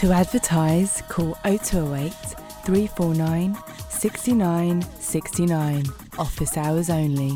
To advertise, call 0208 349 6969. Office hours only.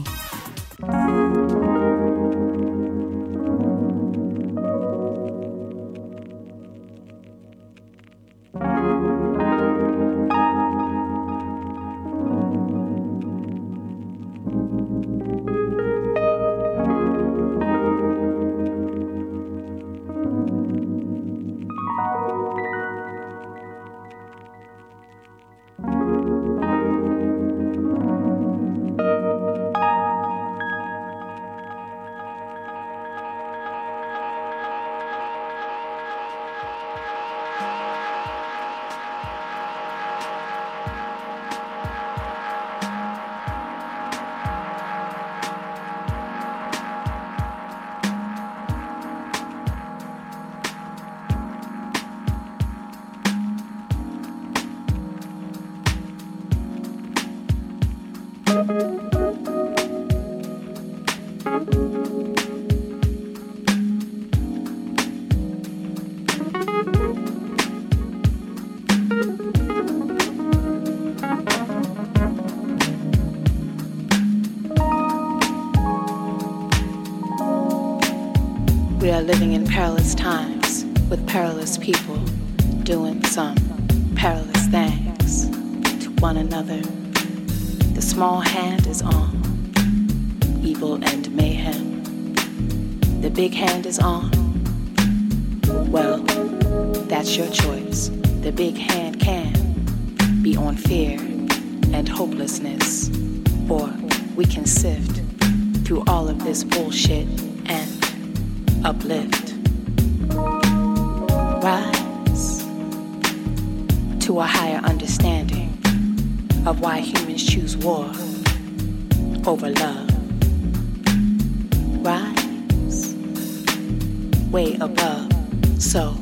We are living in perilous times with perilous people doing some perilous things to one another. The small hand is on evil and mayhem. The big hand is on. Well, that's your choice. The big hand can be on fear and hopelessness, or we can sift through all of this bullshit and uplift. Rise to a higher understanding of why humans choose war over love. Rise way above so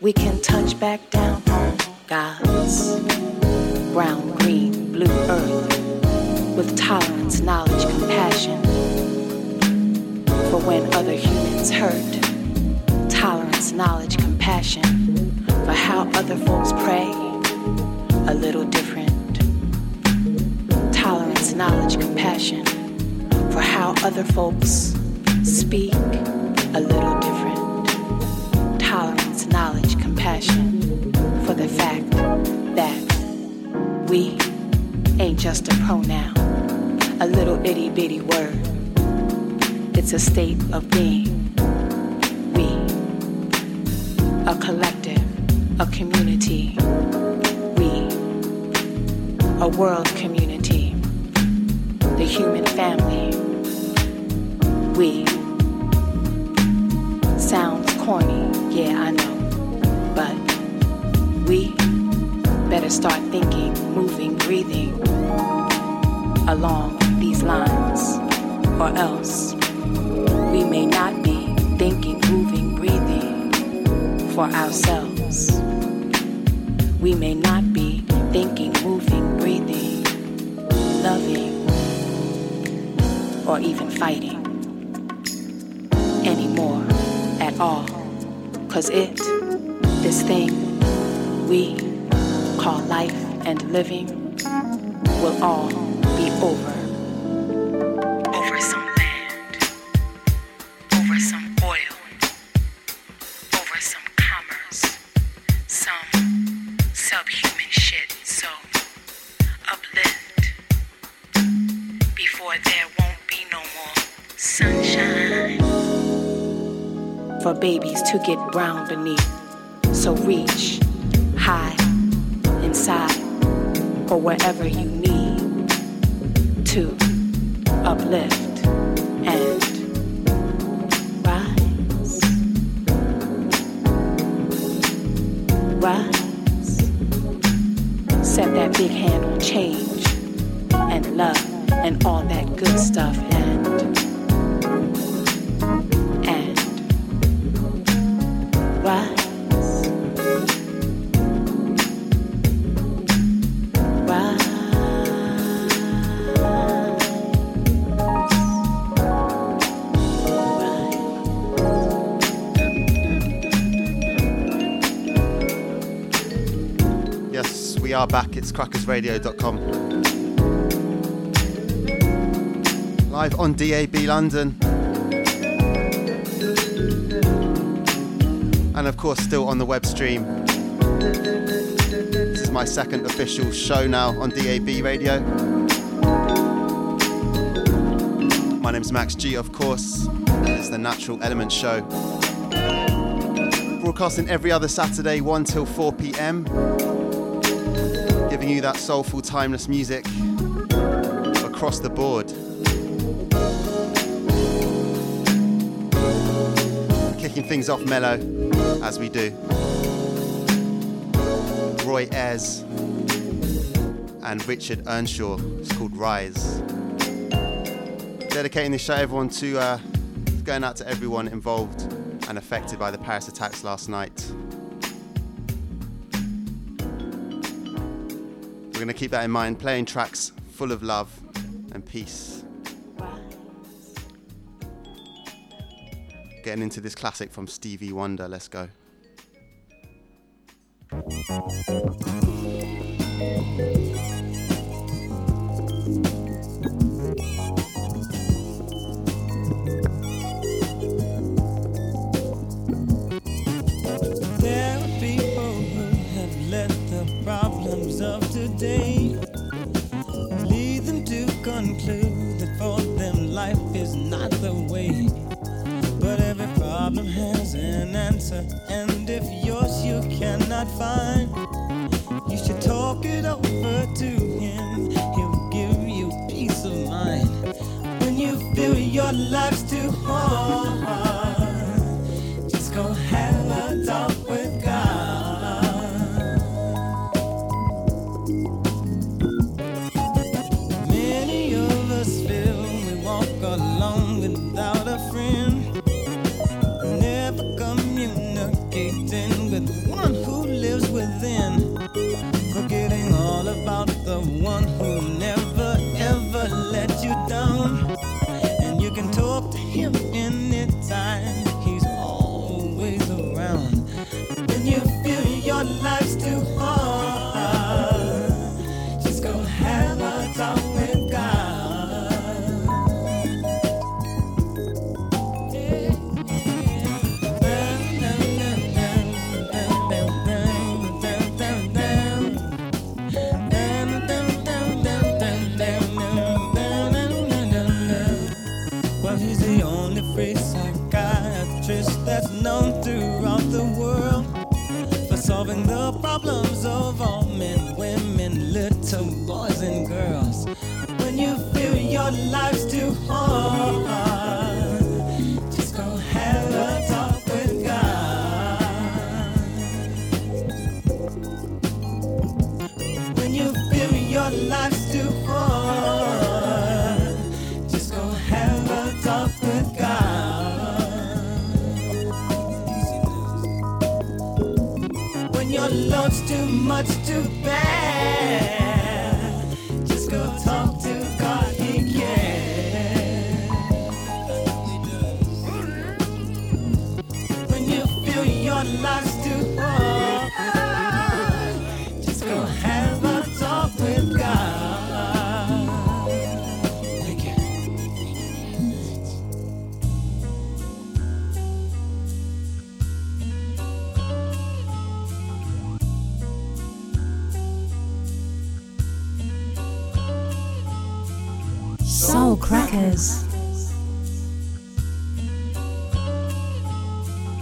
we can touch back down on God's brown, green, blue earth with tolerance, knowledge, compassion. For when other humans hurt, tolerance, knowledge, compassion. For how other folks pray, a little different. Tolerance, knowledge, compassion. For how other folks speak, a little different. Tolerance, knowledge, compassion. For the fact that we ain't just a pronoun, a little itty bitty word. It's a state of being. We, a collective, a community. We, a world community. The human family. We. Sounds corny, yeah, I know. But we better start thinking, moving, breathing along these lines, or else we may not be thinking, moving, breathing for ourselves. We may not be thinking, moving, breathing, loving, or even fighting anymore at all. 'Cause this thing we call life and living will all be over. For babies to get brown beneath, so reach high inside or wherever you need to uplift and rise. Rise. Set that big hand on change and love and all that good stuff and rise. Rise. we are back. It's Crackersradio.com. Live on DAB London. And of course, still on the web stream. This is my second official show now on DAB Radio. My name's Max G, of course. It's the Natural Element Show. Broadcasting every other Saturday, 1 till 4 p.m. Giving you that soulful, timeless music across the board. Kicking things off mellow, as we do. Roy Ayers and Richard Earnshaw. It's called Rise. Dedicating this show, everyone, to going out to everyone involved and affected by the Paris attacks last night. We're going to keep that in mind, playing tracks full of love and peace. Getting into this classic from Stevie Wonder, let's go. There are people who have let the problems of today lead them to conclude that for them life is not the way. But every problem has an answer, and if yours you cannot find, you should talk it over to him. He'll give you peace of mind. When you feel your life's too hard, just go have a talk with God. Many of us feel we walk alone without a friend, forgetting all about the one who never ever let you down. And you can talk to him anytime, he's always around. When you feel your life's too hard, just go have a talk with God. Yeah. Known throughout the world for solving the problems of all men, women, little boys and girls. When you feel your life's too hard, just go have a talk with God. When you feel your life's too hard, just go have a talk with God. Love's too much too bad, just go talk to God, he cares. When you feel your life's too hard, just go have a talk with God. Thank Soul Crackers.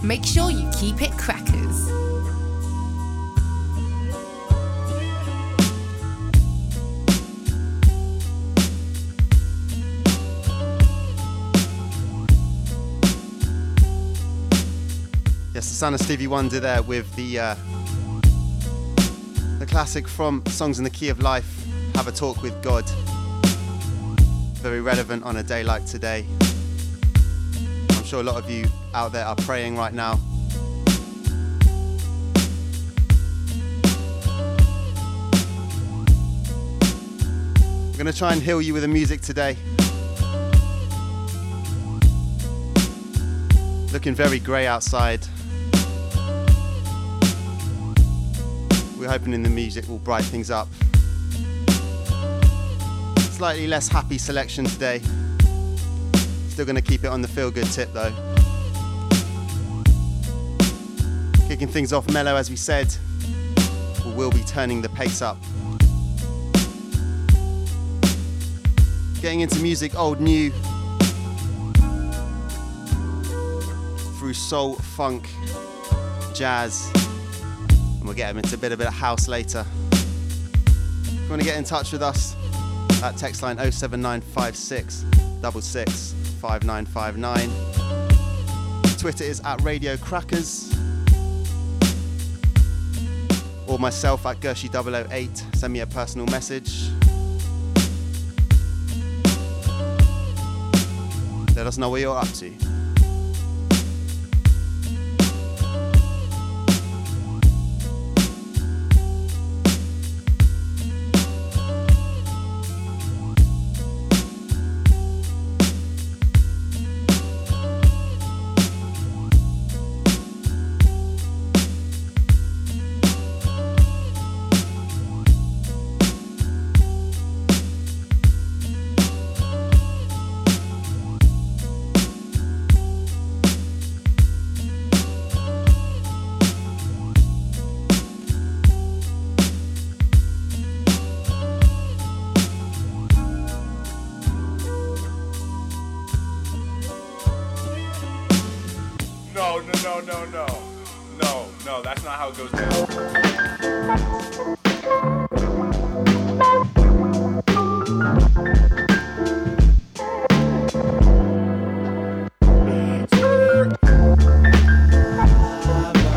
Make sure you keep it crackers. Yes, the sound of Stevie Wonder there with the classic from Songs in the Key of Life, Have a Talk with God. Very relevant on a day like today. I'm sure a lot of you out there are praying right now. I'm going to try and heal you with the music today. Looking very grey outside. We We're hoping in the music will brighten things up. Slightly less happy selection today. Still going to keep it on the feel-good tip though. Kicking things off mellow as we said. We will be turning the pace up. Getting into music old, new. Through soul, funk, jazz. And we'll get into a bit of house later. If you want to get in touch with us, that text line 07956 66 5959. Twitter is @Radio Crackers. Or myself at Gershi008. Send me a personal message. Let us know what you're up to. No, that's not how it goes down.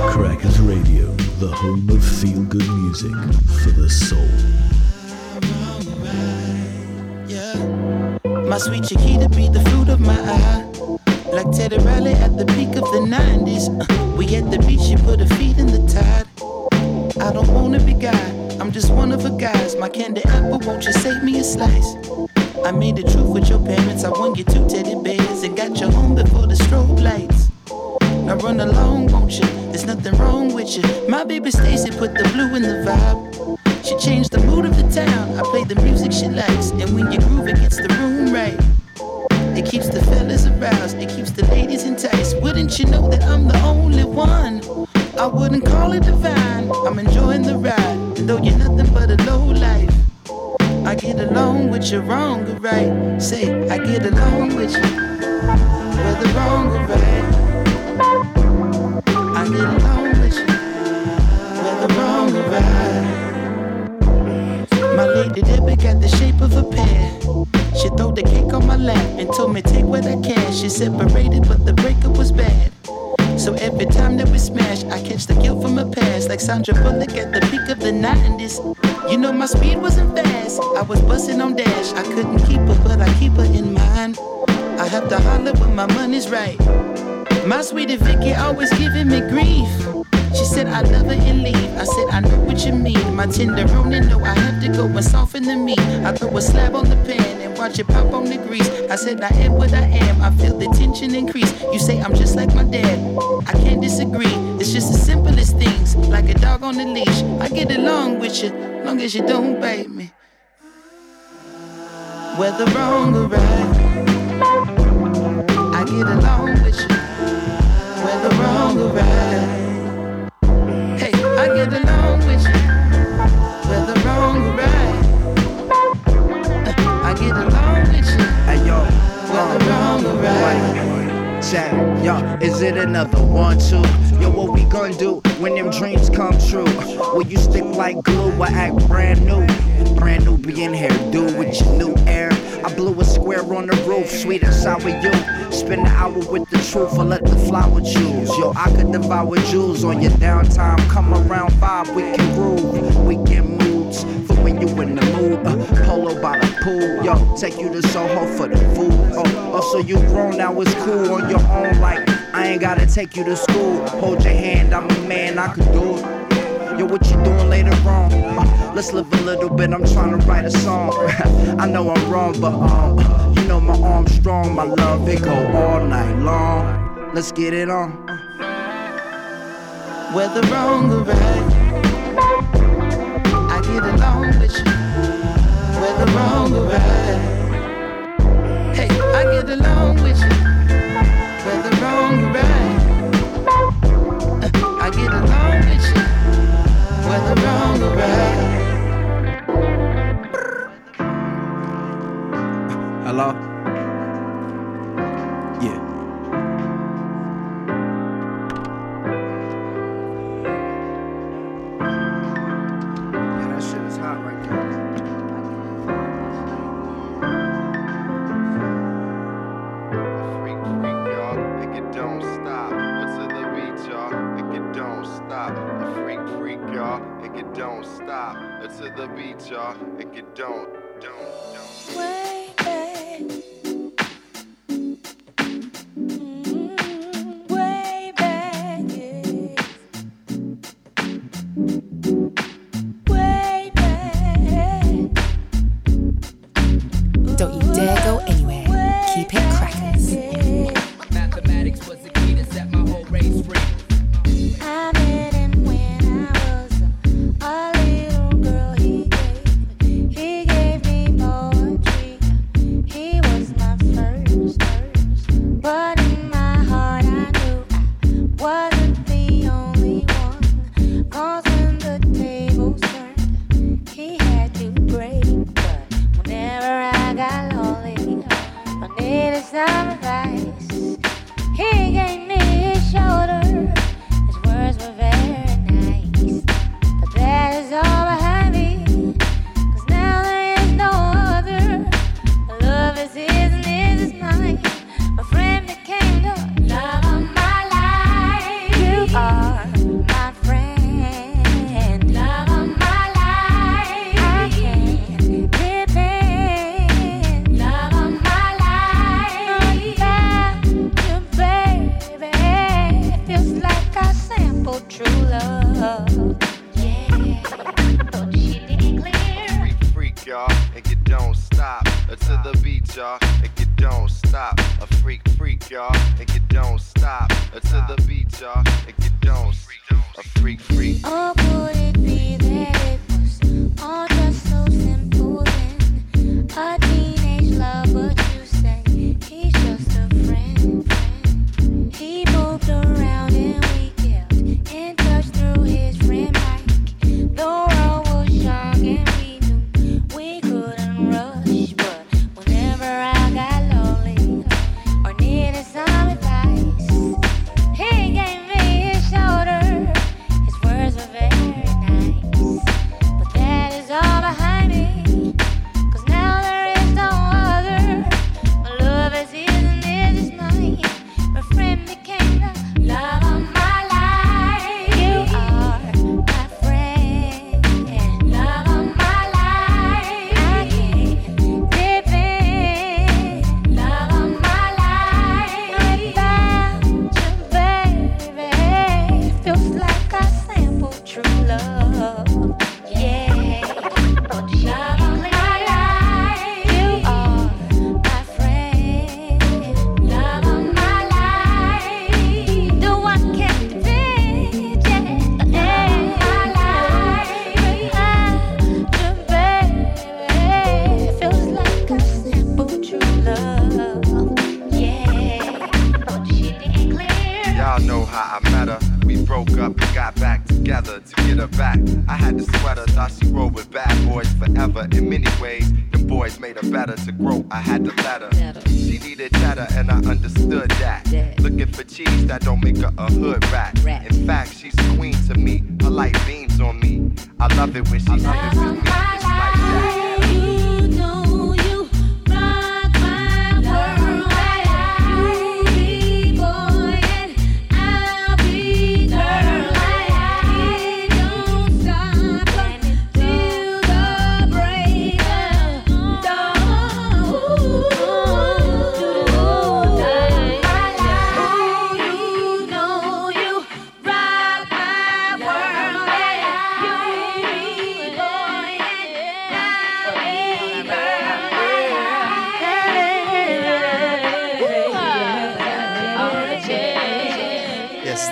Crackers Radio, the home of feel-good music for the soul. Yeah. My sweet Chiquita be the fruit of my eye. Like Teddy Riley at the peak of the 90s. We at the beach, you put her feet in the tide. I don't wanna be guy, I'm just one of her guys. My candy apple, won't you save me a slice? I made the truth with your parents, I won you 2 teddy bears. And got you home before the strobe lights. Now run along, won't you? There's nothing wrong with you. My baby Stacy put the blue in the vibe. She changed the mood of the town, I play the music she likes. And when you groove, it gets the room right. It keeps the fellas aroused, it keeps the ladies enticed. Wouldn't you know that I'm the only one? I wouldn't call it divine, I'm enjoying the ride. And though you're nothing but a low life, I get along with you, wrong or right. Say, I get along with you, whether wrong or right. I get along with you, whether wrong or right. My lady Debbie got the shape of a pear. She threw the cake on my lap and told me take what I can. She separated but the breakup was bad. So every time that we smash, I catch the guilt from her past. Like Sandra Bullock at the peak of the 90s. You know my speed wasn't fast, I was busting on dash. I couldn't keep her but I keep her in mind. I have to holler when my money's right. My sweetie Vicky always giving me grief. She said I love her and leave. I said I know what you mean. My tenderoni know I have to go and soften the meat. I throw a slab on the pan and watch it pop on the grease. I said I am what I am. I feel the tension increase. You say I'm just like my dad. I can't disagree. It's just the simplest things, like a dog on a leash. I get along with you, long as you don't bite me. Whether wrong or right, I get along with you. Whether wrong or right. I get along with you, whether wrong or right. I get along with you, whether wrong or right. Check, yo, is it another 1, 2? Yo, what we gon' do when them dreams come true? Will you stick like glue or act brand new? Brand new being here, do with your new air. I blew a square on the roof, sweet and sour you. Spend an hour with the truth or let the flower choose. Yo, I could devour jewels on your downtime. Come around 5, we can groove, we can moods. For when you in the mood, polo by the pool. Yo, take you to Soho for the food. Oh, so you grown now, it's cool on your own. Like, I ain't gotta take you to school. Hold your hand, I'm a man, I could do it. Yo, what you doing later on? Let's live a little bit, I'm trying to write a song. I know I'm wrong, but you know my arm's strong. My love, it go all night long. Let's get it on. Whether wrong or right, don't stop until the beat, y'all. And you don't. Way back. Way back, yeah. Way back. Don't you dare go anywhere. Keep it crackers. Mathematics was the key to set my whole race free.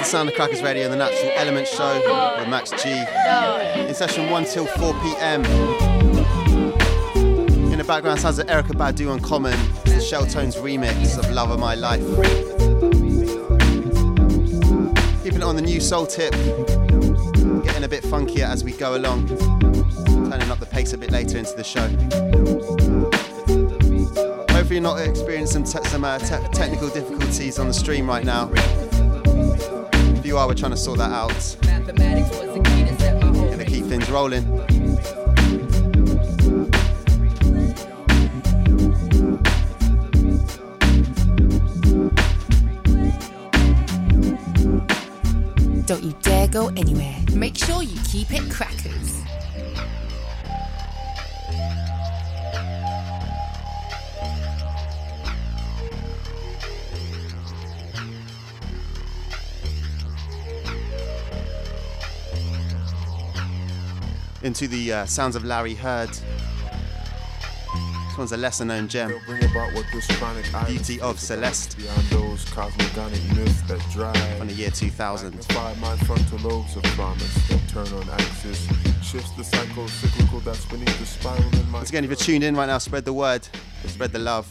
Sound of Crackers Radio, the Natural Element Show with Max G in session 1 till 4 p.m. In the background sounds of Erykah Badu on Common, the Shelltones remix of Love of My Life. Keeping it on the new soul tip, getting a bit funkier as we go along, turning up the pace a bit later into the show. Hopefully you're not experiencing some technical difficulties on the stream right now. If you are, we're trying to sort that out. Gonna keep things rolling. Don't you dare go anywhere. Make sure you keep it crackers. Into the sounds of Larry Heard. This one's a lesser known gem. Beauty of Celeste. Those cosmogonic myths that drive from the year 2000. Magnify my frontal lobes of promise that turn on axis. Shifts the cyclical that's beneath the spiral in my. Once again, if you're tuned in right now, spread the word, spread the love.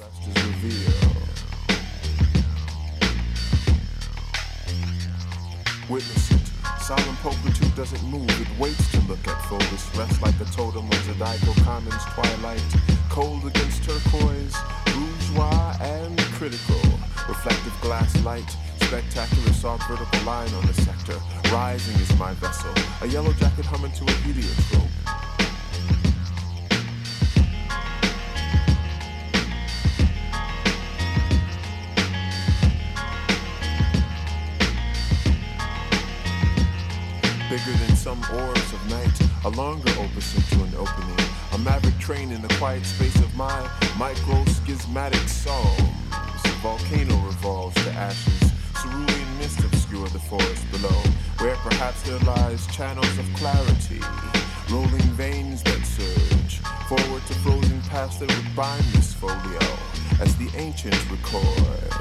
Witness it. Solemn pulchritude doesn't move, it waits to look at full distress like a totem of Zodiacal Commons twilight. Cold against turquoise, bourgeois and critical. Reflective glass light, spectacular soft vertical line on the sector. Rising is my vessel, a yellow jacket humming to a heliotrope. Bigger than some orbs of night, a longer opus into an opening, a maverick train in the quiet space of my micro-schismatic psalms. The volcano revolves to ashes, cerulean mist obscure the forest below, where perhaps there lies channels of clarity, rolling veins that surge forward to frozen past that would bind this folio as the ancients record.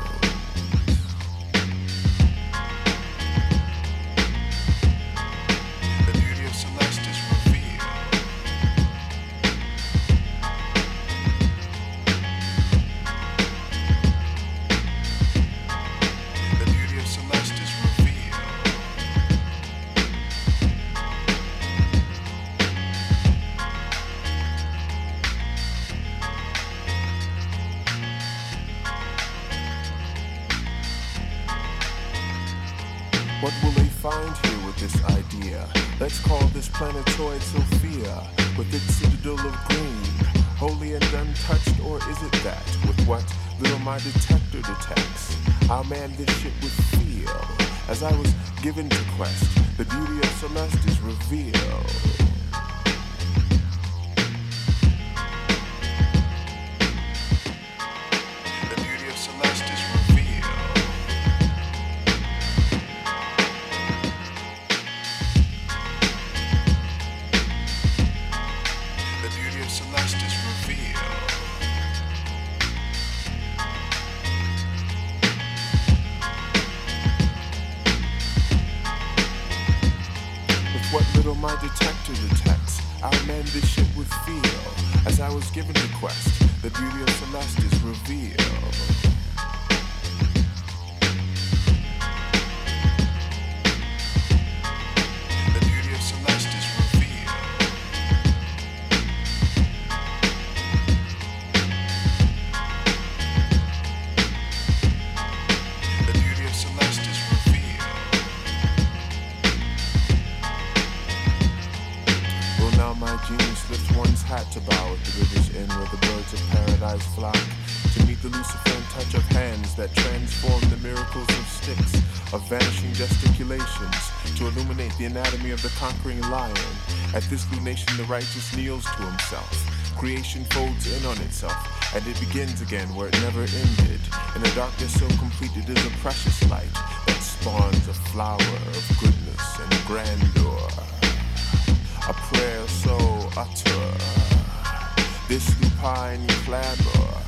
Planetoid Sophia, with its citadel of green, holy and untouched, or is it that? With what little my detector detects, I'll man this ship with feel, as I was given to quest, the beauty of Celeste is revealed. This new nation, the righteous kneels to himself. Creation folds in on itself, and it begins again where it never ended. In a darkness so complete, it is a precious light that spawns a flower of goodness and grandeur. A prayer so utter, this lupine clamor.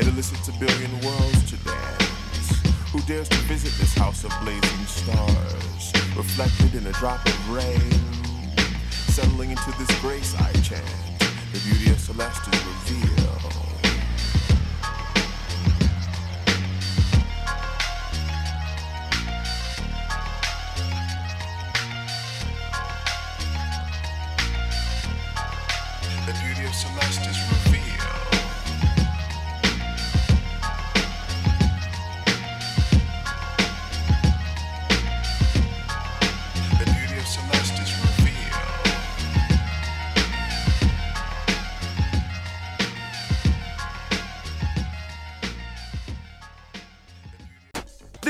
It elicits a billion worlds to dance. Who dares to visit this house of blazing stars, reflected in a drop of rain? Settling into this grace I chant, the beauty of Celeste is revealed.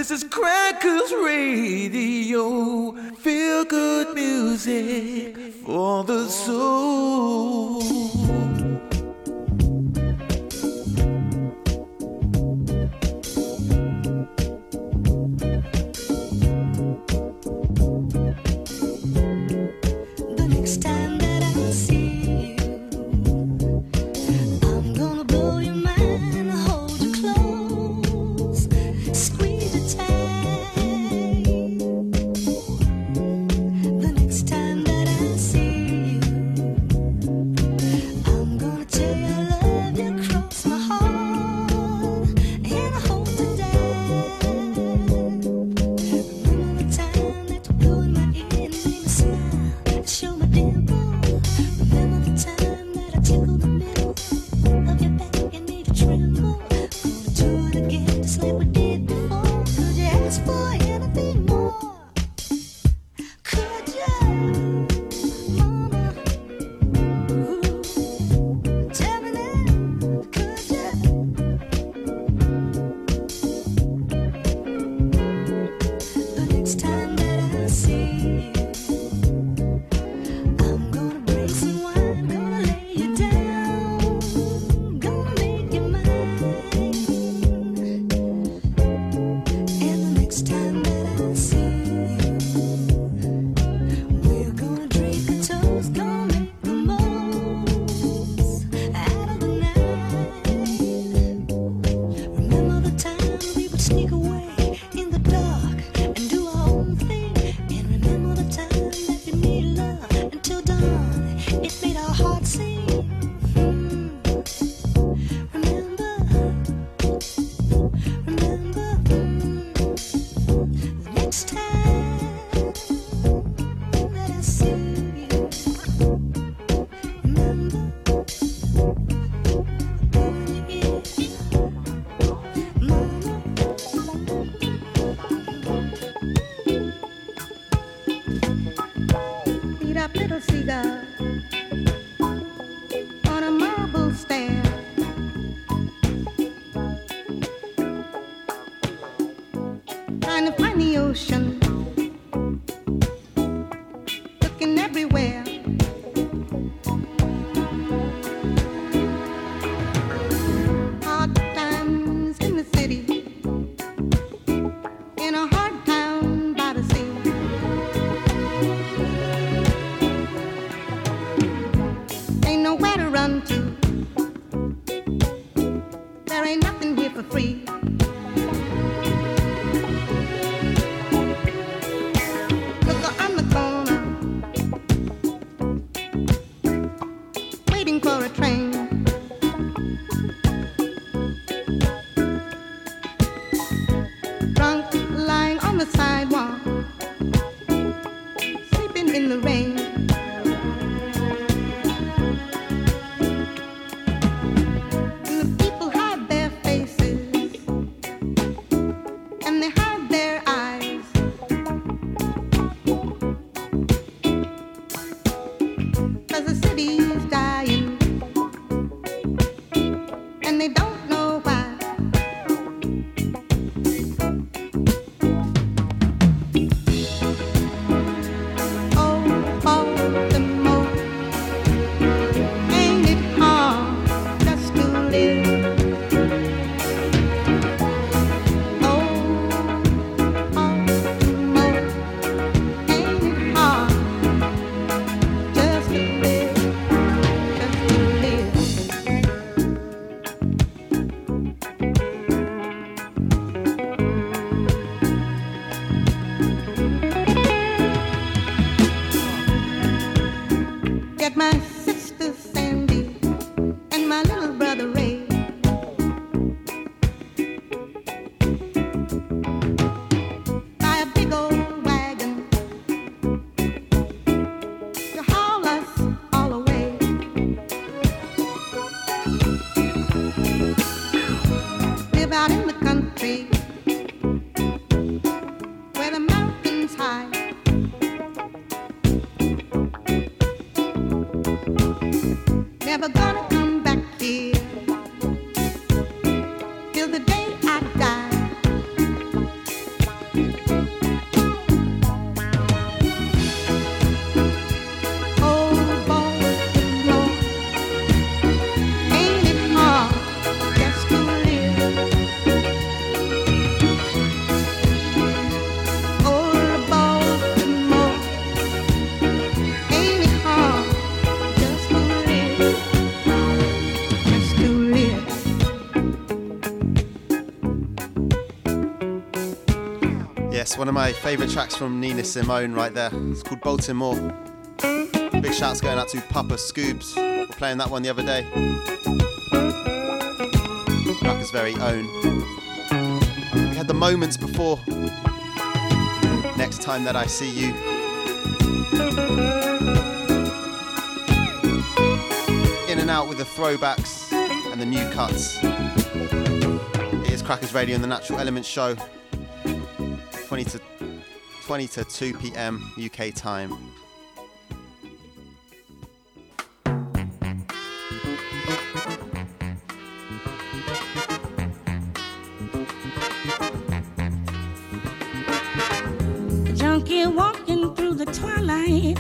This is Crackers Radio, feel good music for the soul. The next time that I see you, I'm gonna blow your mind, hold you close, squeeze you tight. That's one of my favourite tracks from Nina Simone right there. It's called Baltimore. Big shouts going out to Papa Scoobs. We're playing that one the other day. Cracker's very own. We had the moments before. Next time that I see you. In and out with the throwbacks and the new cuts. It is Crackers Radio and the Natural Element Show. 20 to 2 p.m. UK time. A junkie walking through the twilight.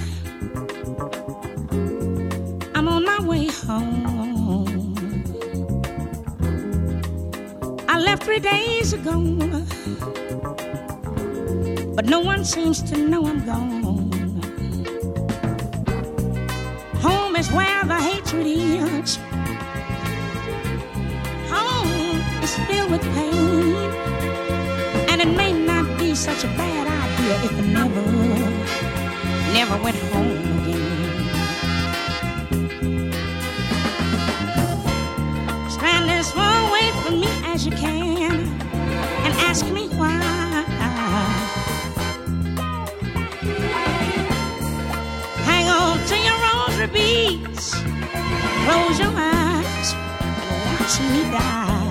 I'm on my way home. I left 3 days ago. But no one seems to know I'm gone. Home is where the hatred is. Home is filled with pain. And it may not be such a bad idea if I never went home again. Stand as far away from me as you can and ask me why. To your rosary beads, close your eyes and watch me die.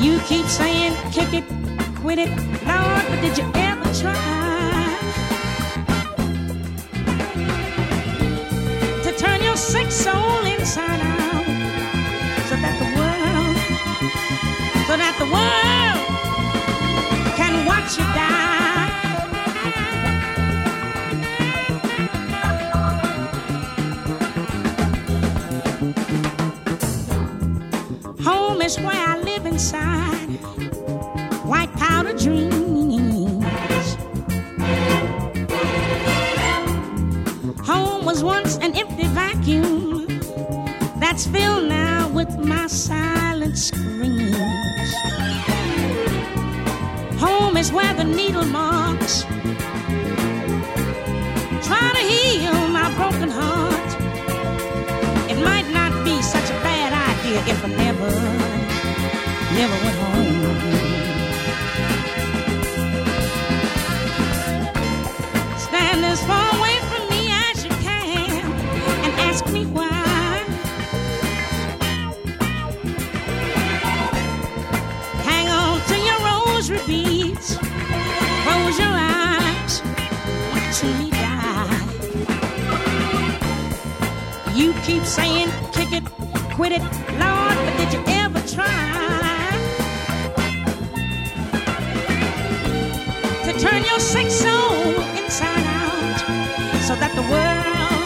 You keep saying, kick it, quit it, Lord, but did you ever try to turn your sick soul inside out so that the world can watch you die? It's where I live inside, white powder dreams. Home was once an empty vacuum that's filled now with my silent screams. Home is where the needle marks try to heal my broken heart. It might not be such a bad idea if I never went home again. Stand as far away from me as you can and ask me why. Hang on to your rosary beads, close your eyes, watch me die. You keep saying, kick it, quit it, Lord, but did you ever try? Turn your sick soul inside out so that the world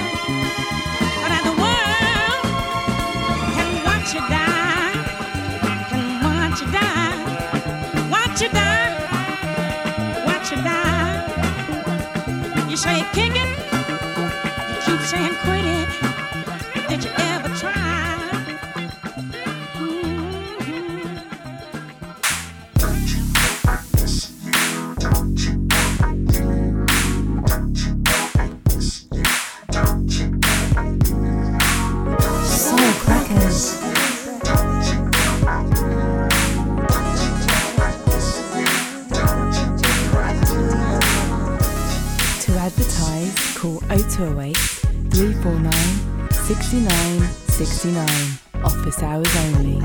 can watch you die, can watch you die, watch you die, watch you die. You say kick it, you keep saying quit it. Did you ever try? Office hours only.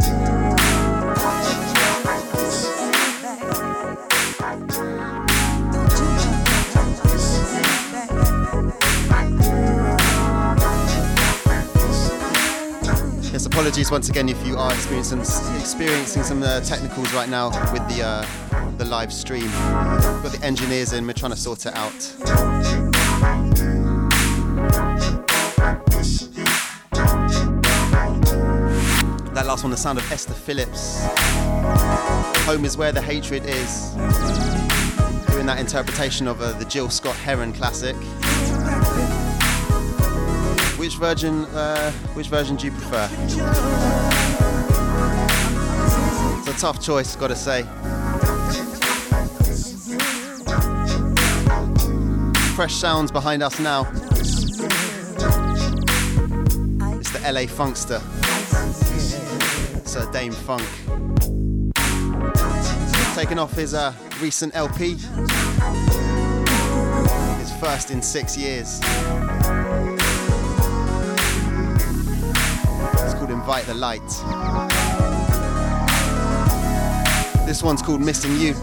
Yes, apologies once again if you are experiencing some technicals right now with the live stream. We've got the engineers in, we're trying to sort it out. That last one, the sound of Esther Phillips. Home is where the hatred is. Doing that interpretation of the Gil Scott Heron classic. Which version do you prefer? It's a tough choice, gotta say. fresh sounds behind us now. It's the LA Funkster. It's Dame Funk. Taking off his recent LP. His first in 6 years. It's called Invite the Light. This one's called Missing You.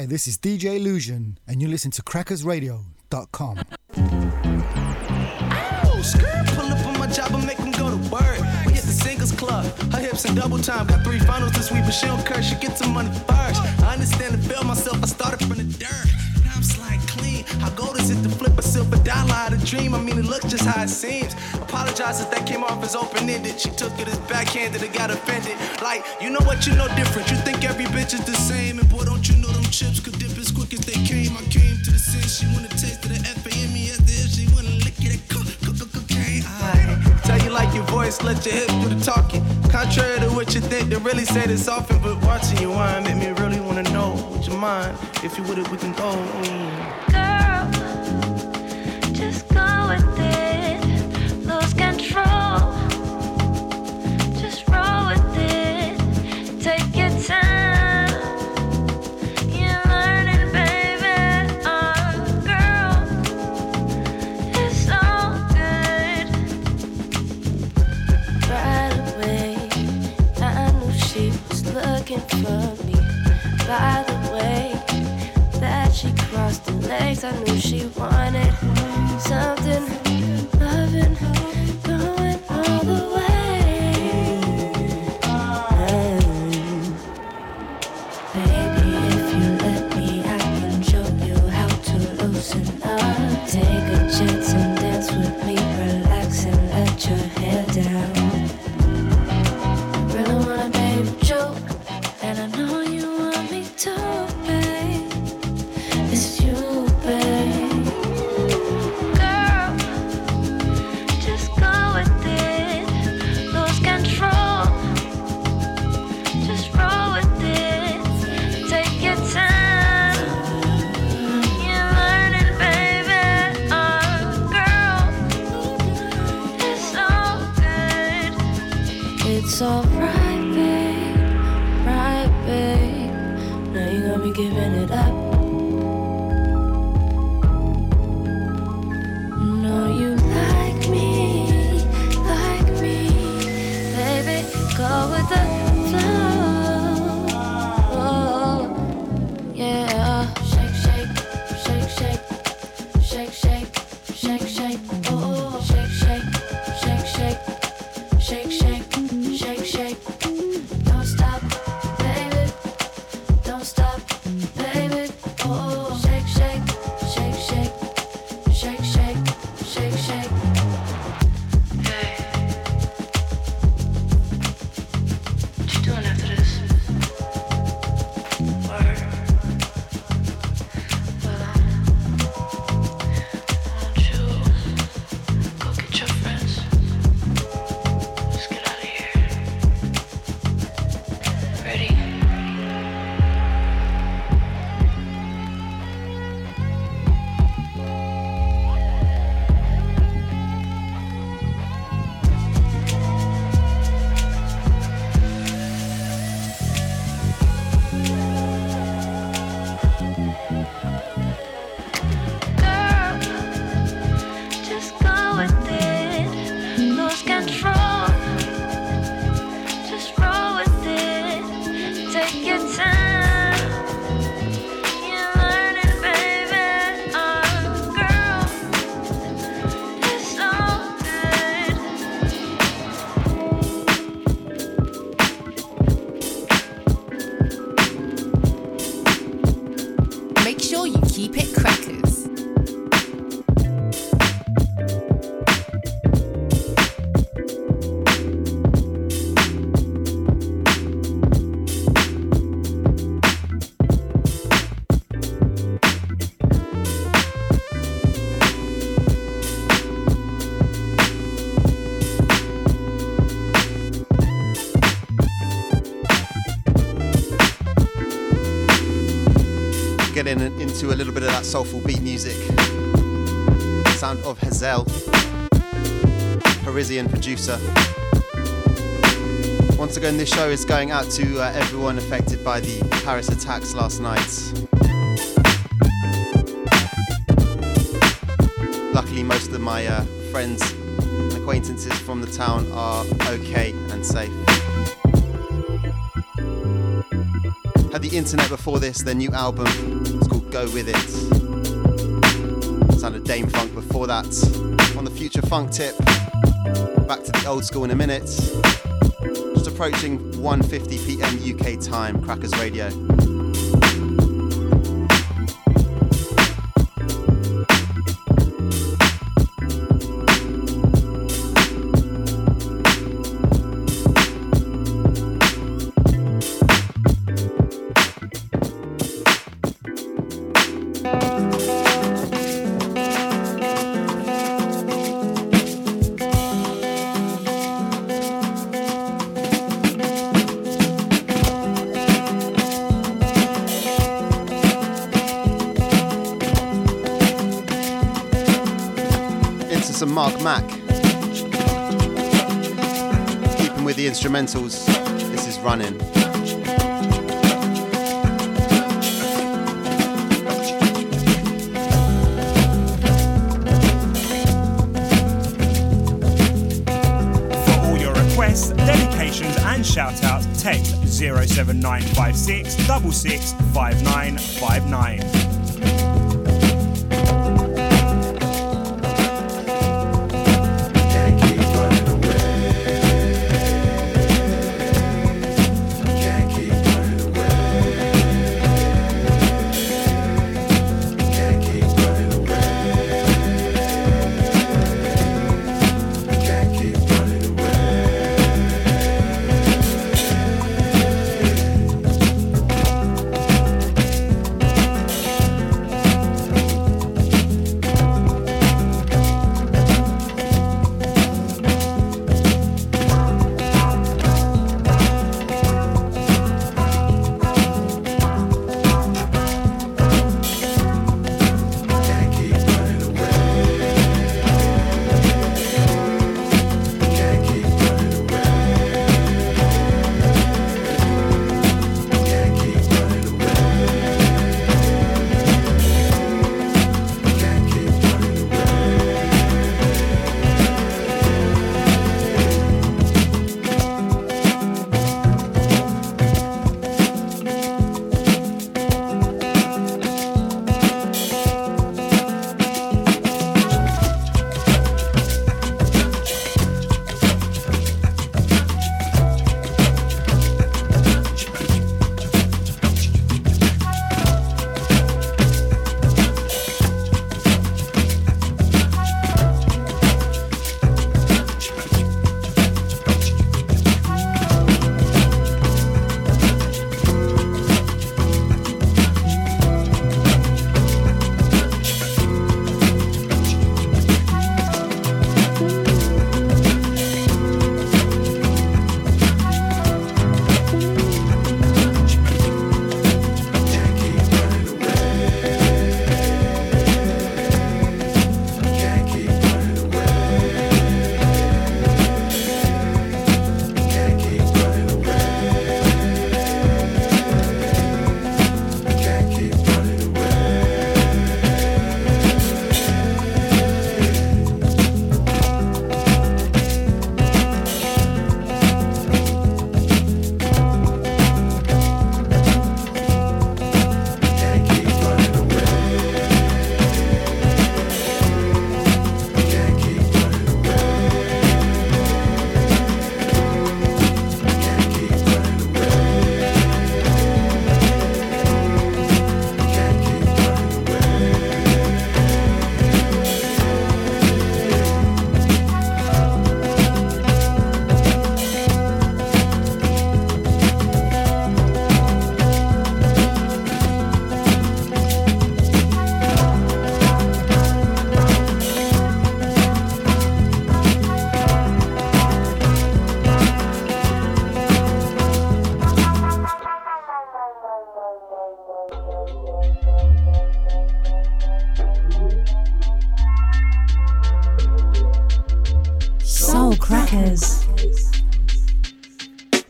Hi, this is DJ Illusion, and you listen to Crackersradio.com. Oh, skirt, pull up on my job and make them go to work. We hit the singles club, her hips in double time. Got 3 finals this week, but she don't curse, she gets some money first. I understand and feel myself, I started from the dirt. Now I'm sliding clean. How gold is it to flip a silver dollar out of dream? I mean, it looks just how it seems. Apologize if that came off as open-ended. She took it as backhanded and got offended. Like, you know what, you know different. You think every bitch is the same. And boy, don't you know them chips could dip as quick as they came. I came to the sense, she wanna taste of the F-A-M-E as the if she wanna lick it at cocaine. I tell you like your voice, let your hips do the talking. Contrary to what you think, they really say this often. But watching you whine make me really wanna know what you mind. If you with it, we can go. Girl, just go with it. Lose control. Just roll with it. Take your time. For me. By the way that she crossed her legs, I knew she wanted something, loving, going all the way. Baby, if you let me, I can show you how to loosen up. Take a chance and dance with me, relax and let your hair down. Really wanna, baby, joke. And I know you want me to, babe. It's you, babe. Girl, just go with it. Lose control. Just roll with it. Take your time. You're learning, baby. Oh, girl, it's so good. It's alright. Giving it up. No, you like me, baby. Go with the flow, yeah. Shake, shake, shake, shake, shake, shake, shake, shake. Oh, shake, shake, shake, shake, shake, shake, shake, shake. Don't stop, baby. Don't stop. Baby, getting into a little bit of that soulful beat music. The sound of Hazel, Parisian producer. Once again, this show is going out to everyone affected by the Paris attacks last night. Luckily, most of my friends and acquaintances from the town are okay and safe. Had the internet before this, their new album, it's called Go With It. Sounded Dâm-Funk before that. On the Future Funk tip, back to the old school in a minute. Just approaching 1:50 PM UK time, Crackers Radio. Keeping with the instrumentals, this is Running. For all your requests, dedications and shout outs, text 07956 665959.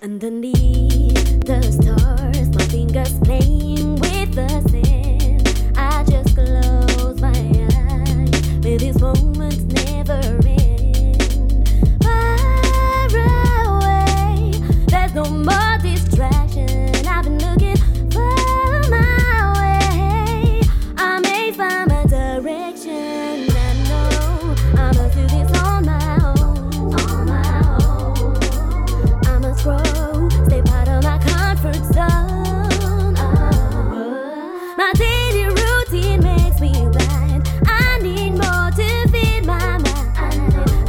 Underneath the stars, my fingers playing with the sand. I just close my eyes, may these moments never end. Far away, there's no more distraction. I've been looking for my way. I may find my direction. I know I must do this on my own, on my own. I must grow. Harder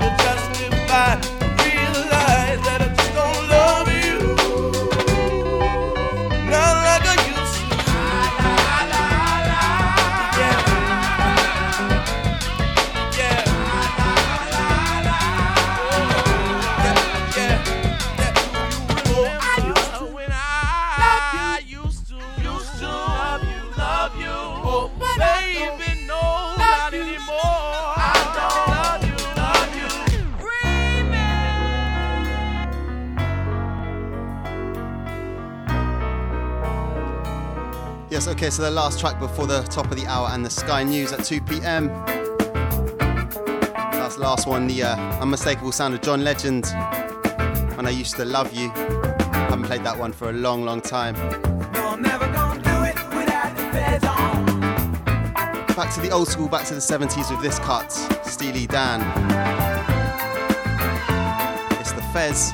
to justify, realize that it's Yes, okay, so the last track before the top of the hour and the Sky News at 2 p.m. That's the last one, the unmistakable sound of John Legend, When I Used to Love You. I haven't played that one for a long, long time. Back to the old school, back to the 70s with this cut, Steely Dan. It's the Fez.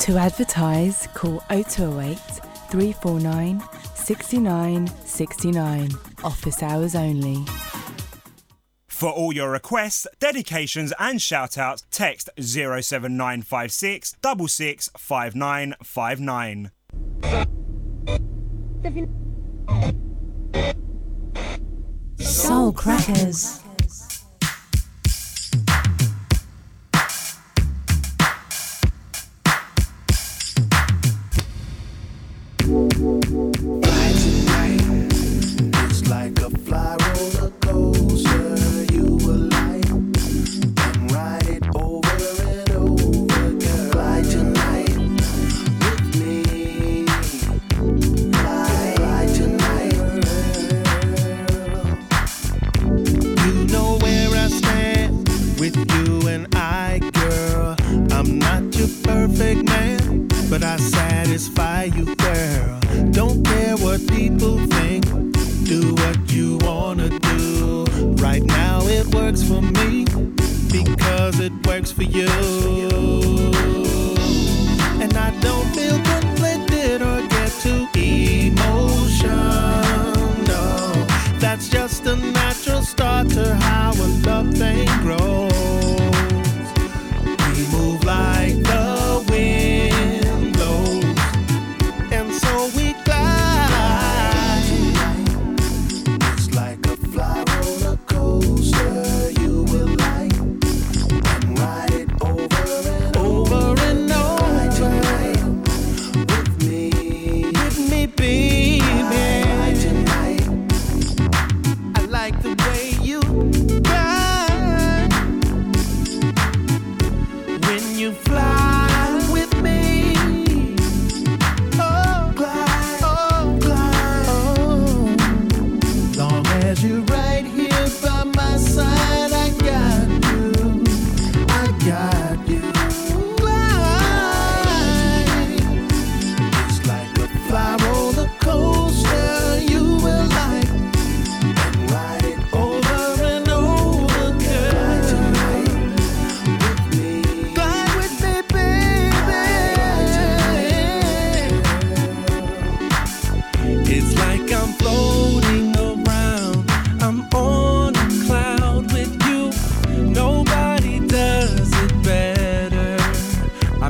To advertise, call 0208 349 69 69. Office hours only. For all your requests, dedications and shout-outs, text 07956 665959. Soul Crackers. You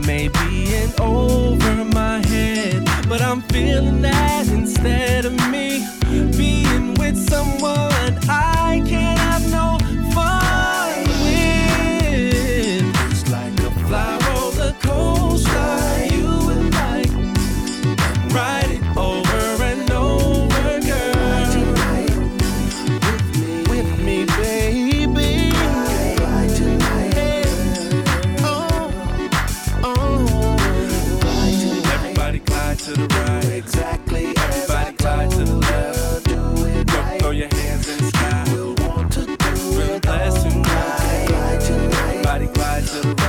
may be in over my head, but I'm feeling that instead of me being with someone I can't have no fun with. It's like a fly roller coaster, you and I ride it over and over, girl. With me, baby. Fly tonight. Hey. Oh, oh. Fly tonight. Everybody glide to the right. Exactly. Everybody glide to the left. Do it right. Throw your hands in the sky. We'll want to do it all night. Glide tonight. Everybody glide to the right.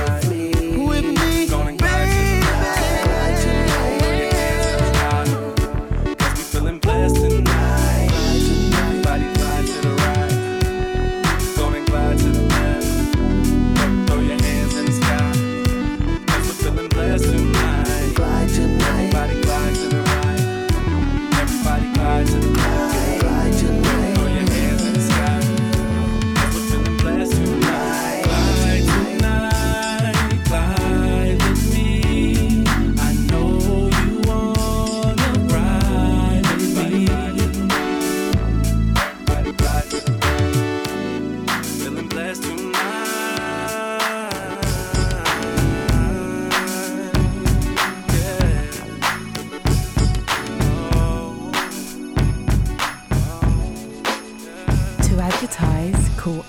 Call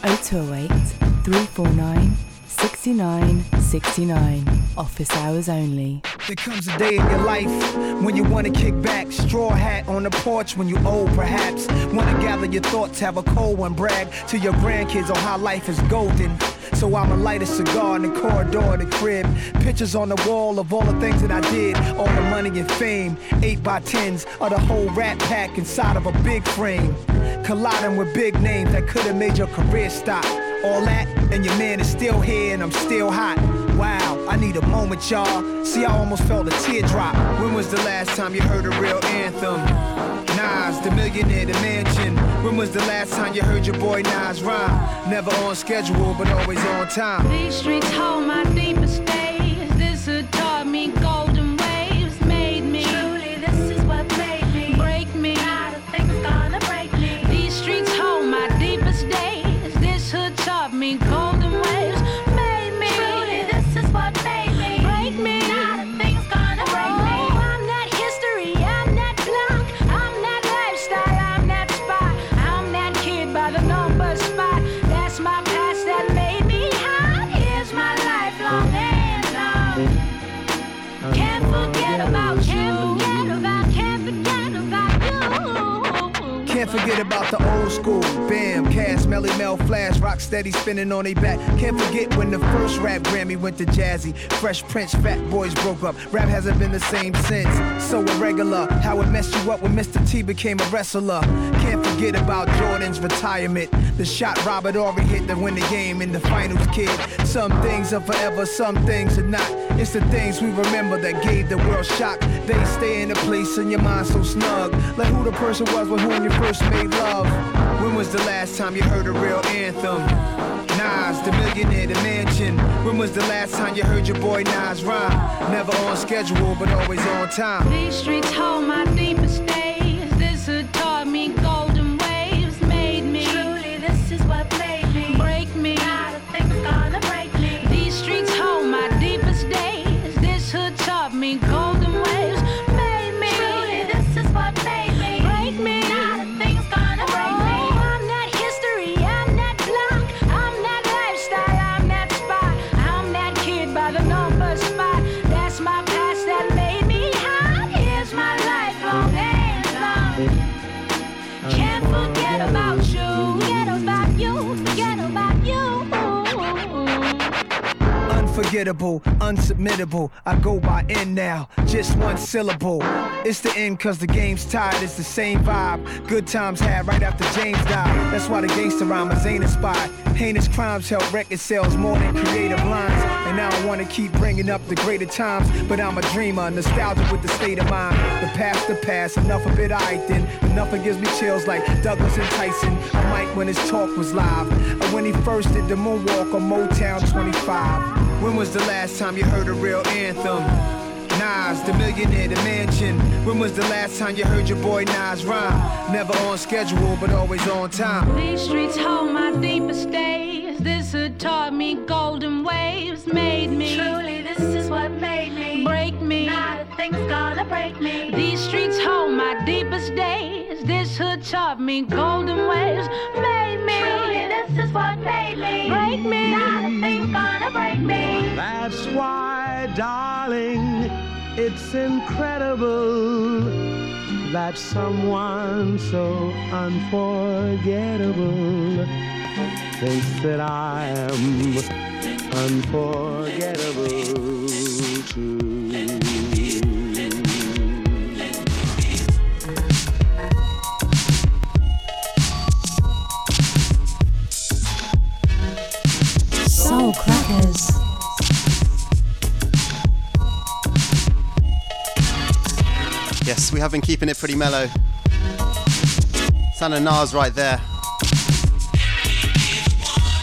0208-349-6969. Office hours only. There comes a day in your life when you want to kick back. Straw hat on the porch when you old perhaps. Want to gather your thoughts, have a cold one, brag to your grandkids on how life is golden. So I'ma light a cigar in the corridor of the crib. Pictures on the wall of all the things that I did. All the money and fame, 8x10s of the whole Rat Pack inside of a big frame. Colliding with big names that could have made your career stop. All that, and your man is still here and I'm still hot. Wow, I need a moment, y'all. See, I almost felt a teardrop. When was the last time you heard a real anthem? Nas, the millionaire, the mansion. When was the last time you heard your boy Nas rhyme? Never on schedule, but always on time. These streets hold my deepest days. This had taught me golden waves. Made me, truly, this is what made me. Break me, I don't think it's gonna break me. These streets hold my deepest days. This had taught me golden waves. Made me, truly, this is what made me. Break me, I don't think it's gonna break me. I'm not history, I'm not clock, I'm not lifestyle, I'm not spot. I'm that kid by the number spot. That's my past that made me hot. Here's my lifelong anthem. Can't forget about you. Can't forget about the old school, bam, Cass, Melly Mel, Flash, rock steady spinning on they back. Can't forget when the first rap Grammy went to Jazzy. Fresh Prince, Fat Boys broke up, rap hasn't been the same since. So irregular, how it messed you up when Mr. T became a wrestler. Can't forget about Jordan's retirement, the shot Robert Horry hit to win the game in the finals, kid. Some things are forever, some things are not. It's the things we remember that gave the world shock. They stay in a place in your mind so snug, like who the person was with whom you first made love. When was the last time you heard a real anthem? Nas, the millionaire, the mansion. When was the last time you heard your boy Nas rhyme? Never on schedule, but always on time. These streets hold my deepest days. This had taught me golden waves. Made me, truly, this is what made me. Break me, I don't think it's gonna break me. These streets hold my deepest days. This had taught me golden waves. Made me, truly, this is what made me. Break me, I don't think it's gonna break me. I'm not history, I'm not block, I'm not lifestyle, I'm not spot. I'm that kid by the number spot. That's my past that made me hot. Here's my lifelong anthem. Can't forget about you. Forget about you. Forget about you. Unforgettable, unsubmittable, I go by N now, just one syllable. It's the end cause the game's tied, it's the same vibe good times had right after James died. That's why the gangster rhymers ain't inspired. Heinous crimes help record sales more than creative lines. And I don't wanna keep bringing up the greater times, but I'm a dreamer, nostalgic with the state of mind. The past, enough of it, aight then. Enough it gives me chills like Douglas and Tyson. I mic when his talk was live, or when he first did the moonwalk on Motown 25. When was the last time you heard a real anthem? Nas, the millionaire, the mansion. When was the last time you heard your boy Nas rhyme? Never on schedule, but always on time. These streets hold my deepest days. This hood taught me golden waves. Made me. Truly, this is what made me. Break me. Nothing's gonna break me. These streets hold my deepest days. This hood taught me golden waves. Made me. Truly, this is what made me. Break me. Nothing's gonna break me. That's why, darling, it's incredible that someone so unforgettable thinks that I am unforgettable too. Soul Crackers. Yes, we have been keeping it pretty mellow. Sound of Nas right there,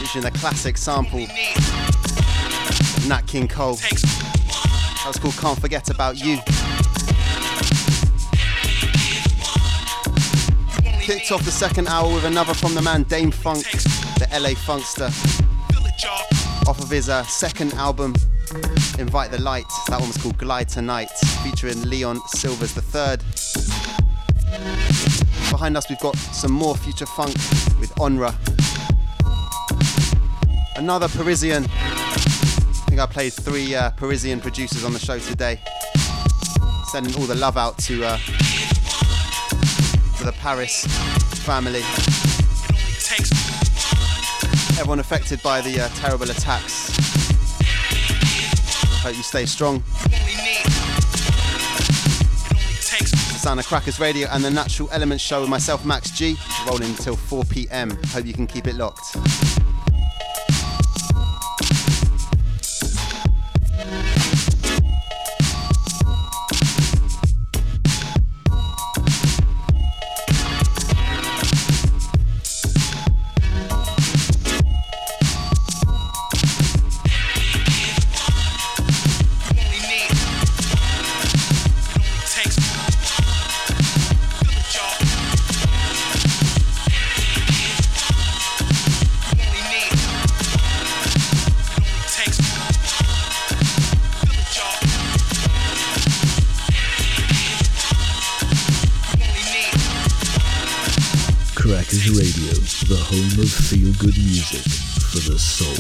using the classic sample, Nat King Cole. That was called Can't Forget About You. Kicked off the second hour with another from the man Dâm-Funk, the LA Funkster, off of his second album, Invite the Light. That one was called Glide Tonight, featuring Leon Silvers III. Behind us we've got some more future funk with Onra, another Parisian. I think I played three Parisian producers on the show today, sending all the love out to the Paris family, everyone affected by the terrible attacks. Hope you stay strong. The sound of Crackers Radio and the Natural Element show with myself, Max G, rolling until 4 p.m. Hope you can keep it locked. Home of feel-good music for the soul.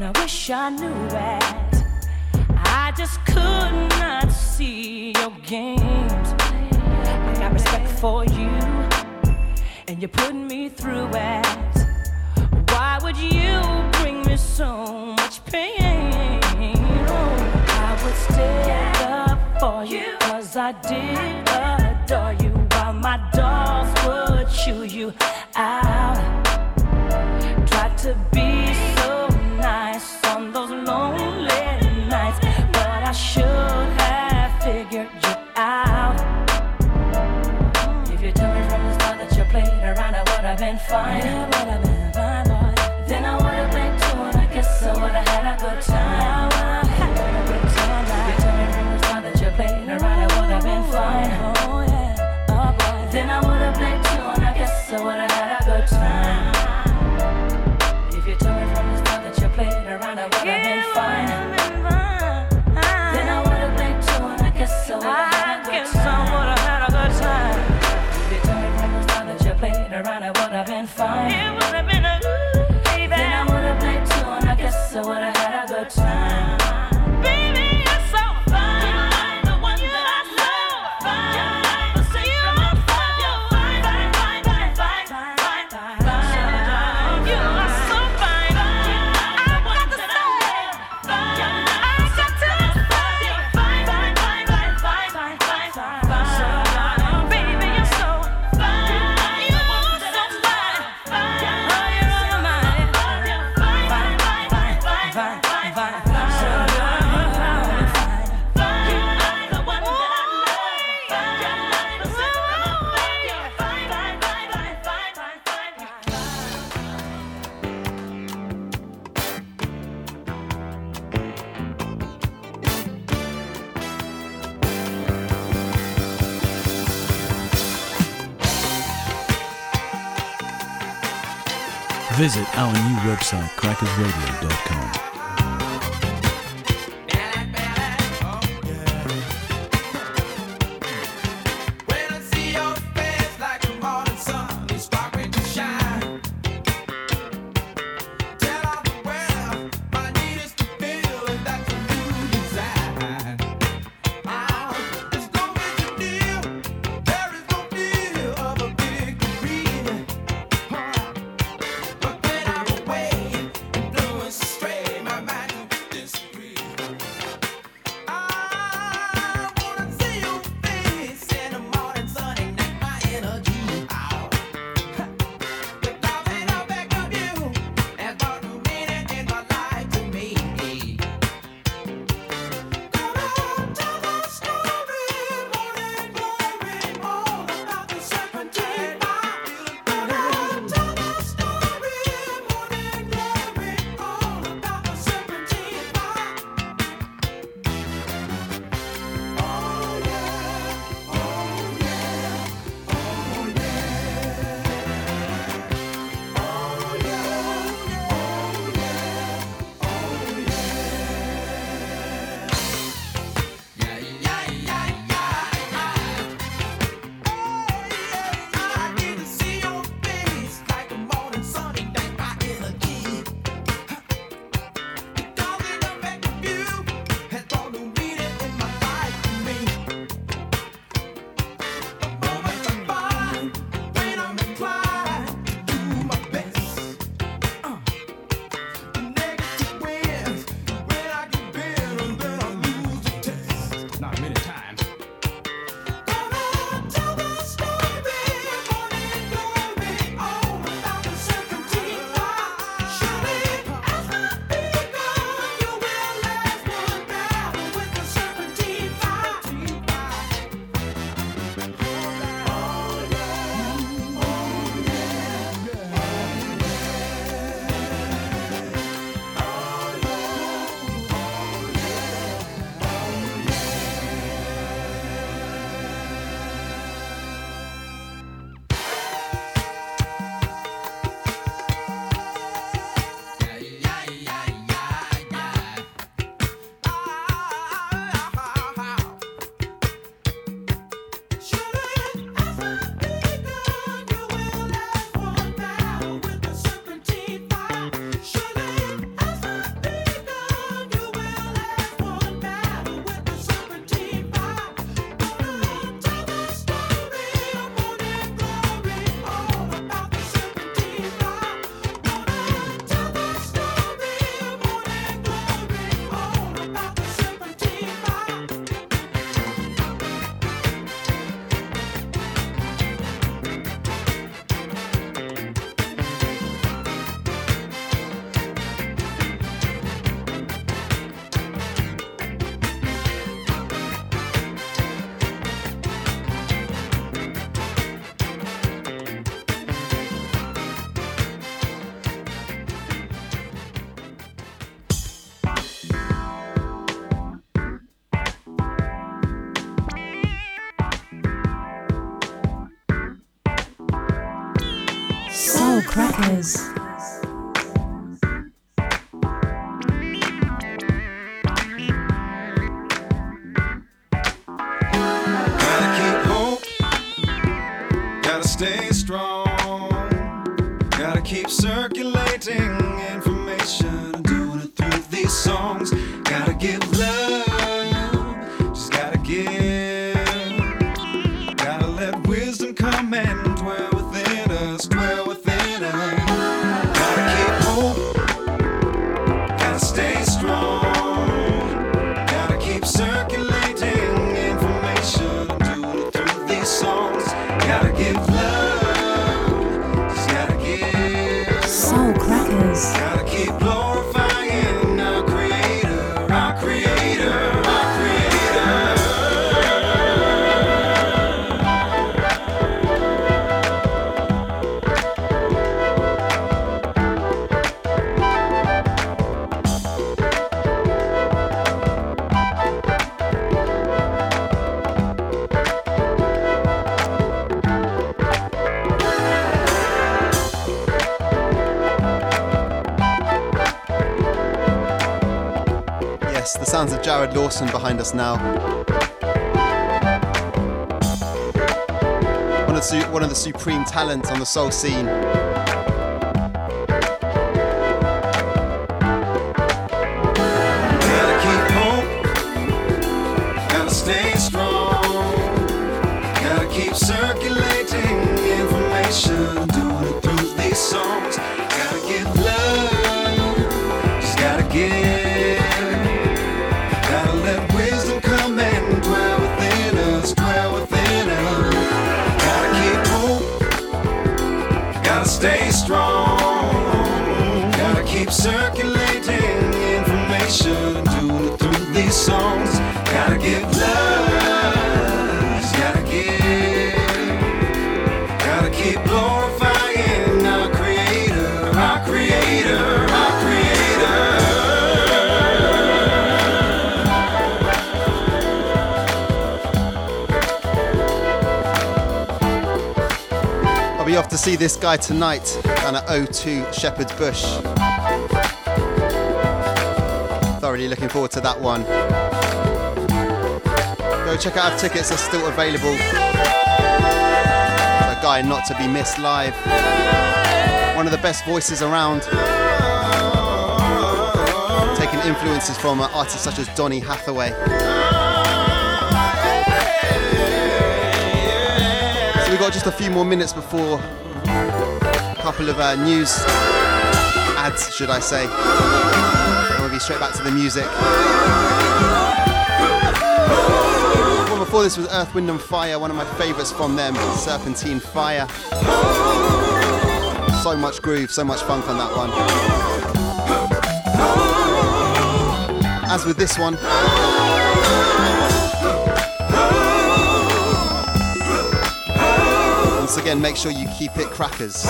I wish I knew that just could not see your games. I got respect for you, and you're putting me through it. Why would you bring me so much pain? I would stand up for you, 'cause I did adore you, while my dolls would chew you out. Tried to be so nice on those lonely nights, but I should have figured you out. If you told me from the start that you played around, I would have been fine. I would have been fine, boy. Then I would have been too, and I guess I would have had a good time. Visit our new website, Crackersradio.com. Soul Crackers. Lawson behind us now. One of the supreme talents on the soul scene. See this guy tonight down at O2 Shepherd's Bush. Thoroughly looking forward to that one. Go check out our tickets, they're still available. A guy not to be missed live. One of the best voices around. Taking influences from artists such as Donny Hathaway. So we've got just a few more minutes before couple of news ads, should I say, and we'll be straight back to the music. Well, before this was Earth, Wind and Fire, one of my favourites from them, Serpentine Fire. So much groove, so much funk on that one. As with this one, once again, make sure you keep it crackers.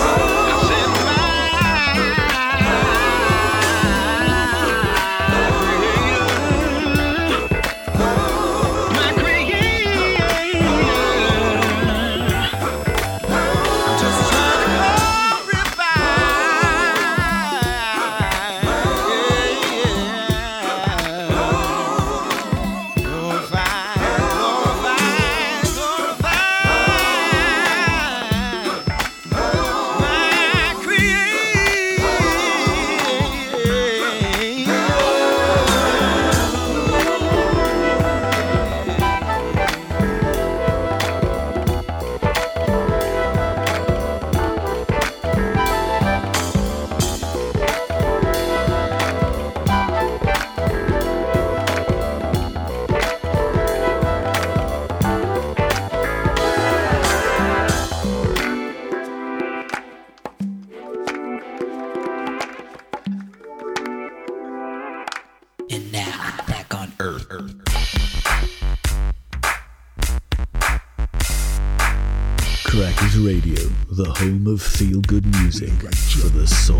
The home of feel-good music for the soul.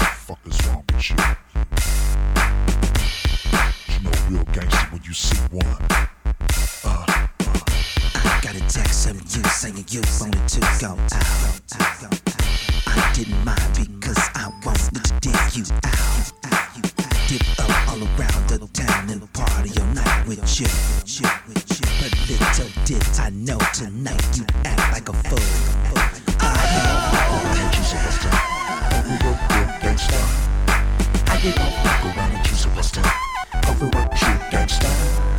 Fuckers wrong with you. you see one. Got a text from you saying you wanted to go out. I didn't mind because I wanted to dig you out. Dip up all around the town and party all night with you. But little did I know tonight you act like a fool. I ain't gon' fuck around and accuse a Western. Overwork you, gangsta. I ain't gon' fuck around and accuse a Western. Overwork you, gangsta.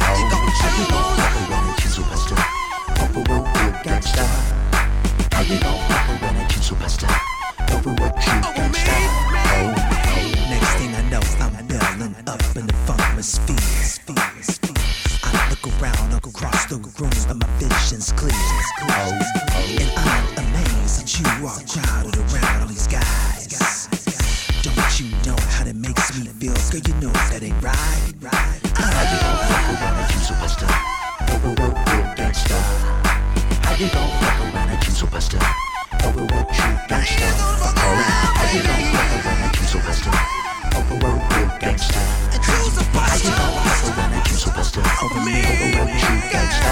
I ain't gon' fuck around and accuse a Western. Overwork you, gangsta. Oh, next thing I know, I'm yelling up in the farmer's field. I look around across the room and my vision's clear. And I'm amazed that you are crowded around all these guys. Don't you know how that makes me feel? Girl, you know that ain't right. How you gon' fuck around and accuse a Western? Overwork you, gangsta. How you gon' fuck around and accuse a Western? Overwork you, gangsta. How you gon' fuck around and accuse a Western? Overwork you, gangsta. How you gon' fuck around and accuse a Western? Overwork you, gangsta.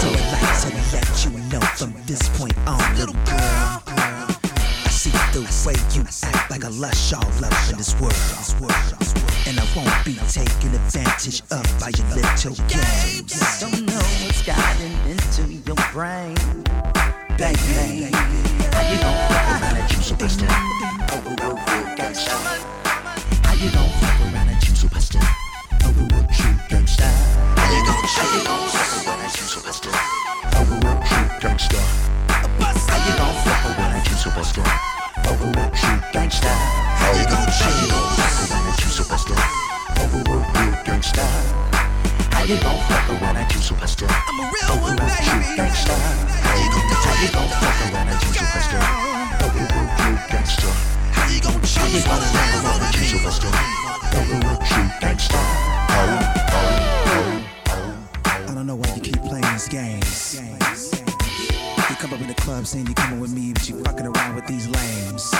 So I'd like to let you know from this point on, little girl. See the way you act like a lush all love in this world. And I won't be taken advantage of by your little games. I don't know what's gotten into your brain. Baby, how you gon' fuck around and choose a Western? Overwork you, gangsta. How you gon' fuck around and choose a Western? Overwork you, gangsta. How you gon' fuck around and choose a Western? Overwork you, gangsta. How you gon' fuck around and choose a Western? Overwork you, gangsta. How you gon' fuck around and choose a Western? Overwork you, gangsta. How you gon' fuck around and choose a Western? I'm a real one, baby. Overwork you, gangsta. How you gon' fuck around and choose a Western? Overwork you, gangsta. How you gon' fuck around and choose a Western? Overwork you, gangsta. I don't know why you keep playing these games. You come up in the club saying you coming with me, but you fucking around with these lames.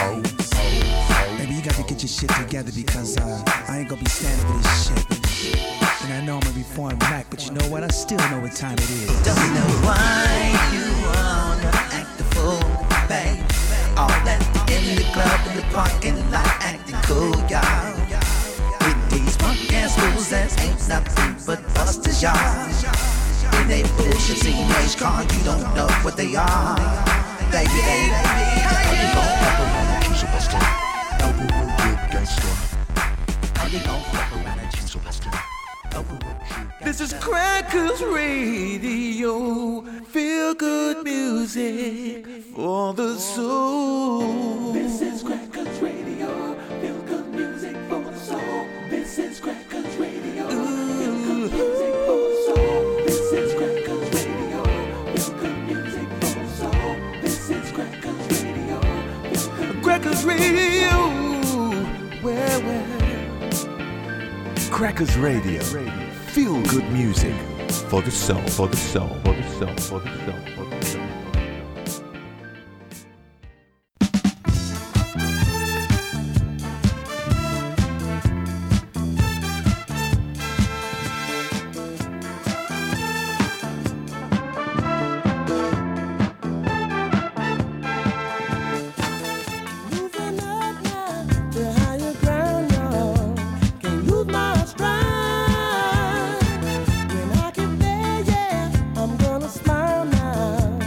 Baby, you got to get your shit together because I ain't gonna be standing for this shit. And I know I'm gonna be falling back, but you know what? I still know what time it is. Don't know why you wanna act the fool, babe. All that in the club, in the parking lot, acting cool, y'all. With these punk ass fools, that ain't nothing but busters, y'all. In they bullshit teenage car, you don't know what they are. Baby, how you gon' fuck around and choose a Western? Overwork you, gangsta. How you gon' fuck around and choose a Western? Overwork you, gangsta. This is Crackers Radio. Feel good music for the soul. This is Crackers Radio. Feel good music for the soul. This is Crackers Radio. Feel good music. Crackers Radio, where? Crackers Radio, feel good music for the soul, for the soul, for the soul, for the soul, for the soul. Smile now.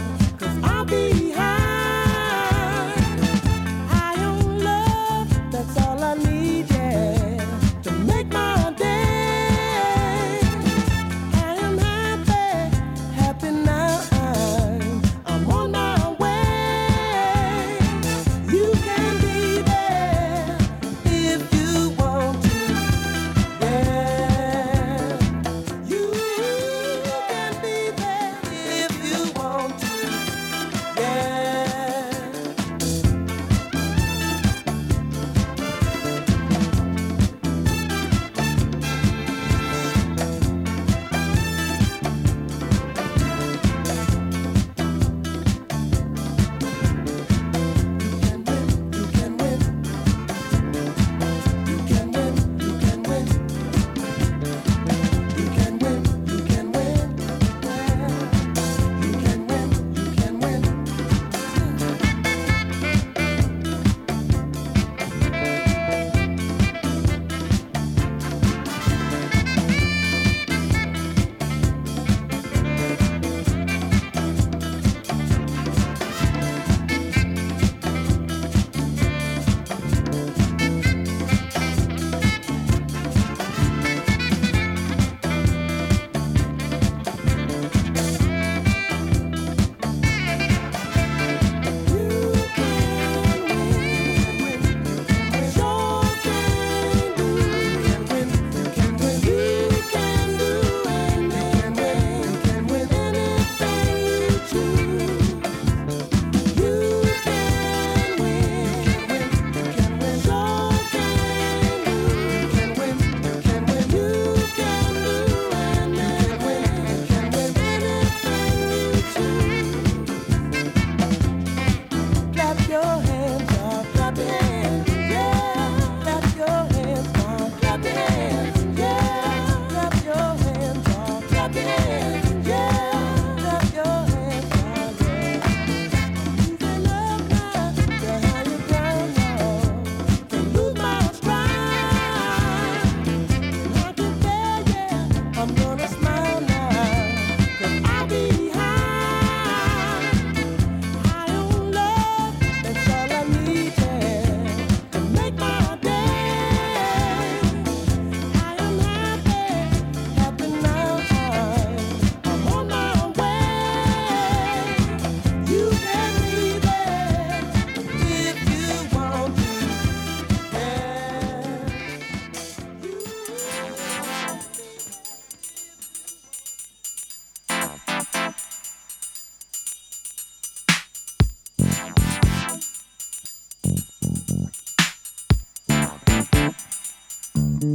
Okay,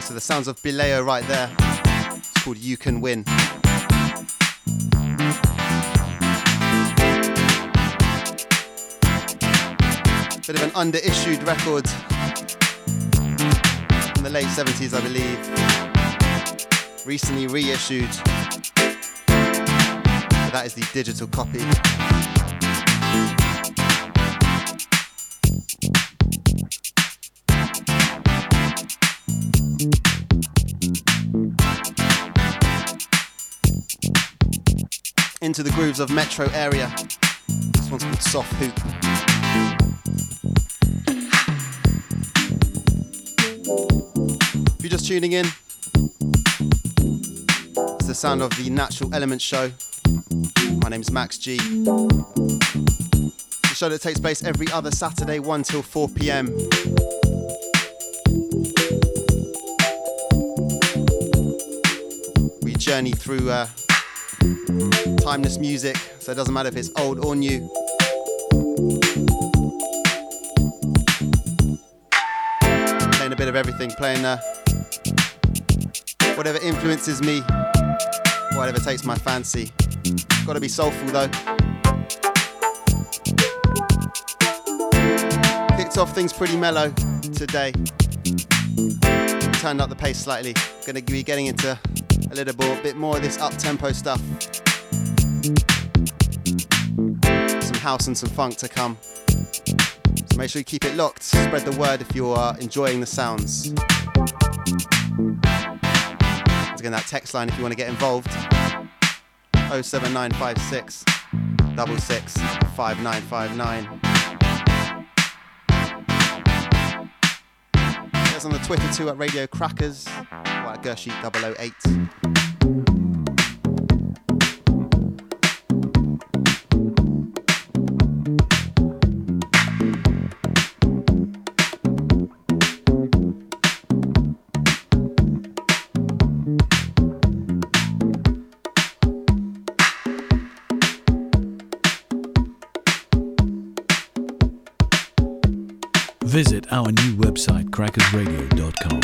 so the sounds of Bileo right there. It's called You Can Win. Bit of an under-issued record in the late 70s, I believe. Recently reissued. But that is the digital copy. Into the grooves of Metro Area. This one's called Soft Hoop. If you're just tuning in, it's the sound of the Natural Element show. My name's Max G. It's a show that takes place every other Saturday, 1 till 4 p.m. We journey through timeless music, so it doesn't matter if it's old or new. Playing a bit of everything, playing whatever influences me, whatever takes my fancy. Gotta be soulful though. Kicked off things pretty mellow today. Turned up the pace slightly. Gonna be getting into a little bit more of this up-tempo stuff. Some house and some funk to come. So make sure you keep it locked. Spread the word if you are enjoying the sounds. In that text line if you want to get involved, 07956 66 5959. That's on the Twitter too at Radio Crackers or at Gershie 008. Visit our new website, Crackersradio.com.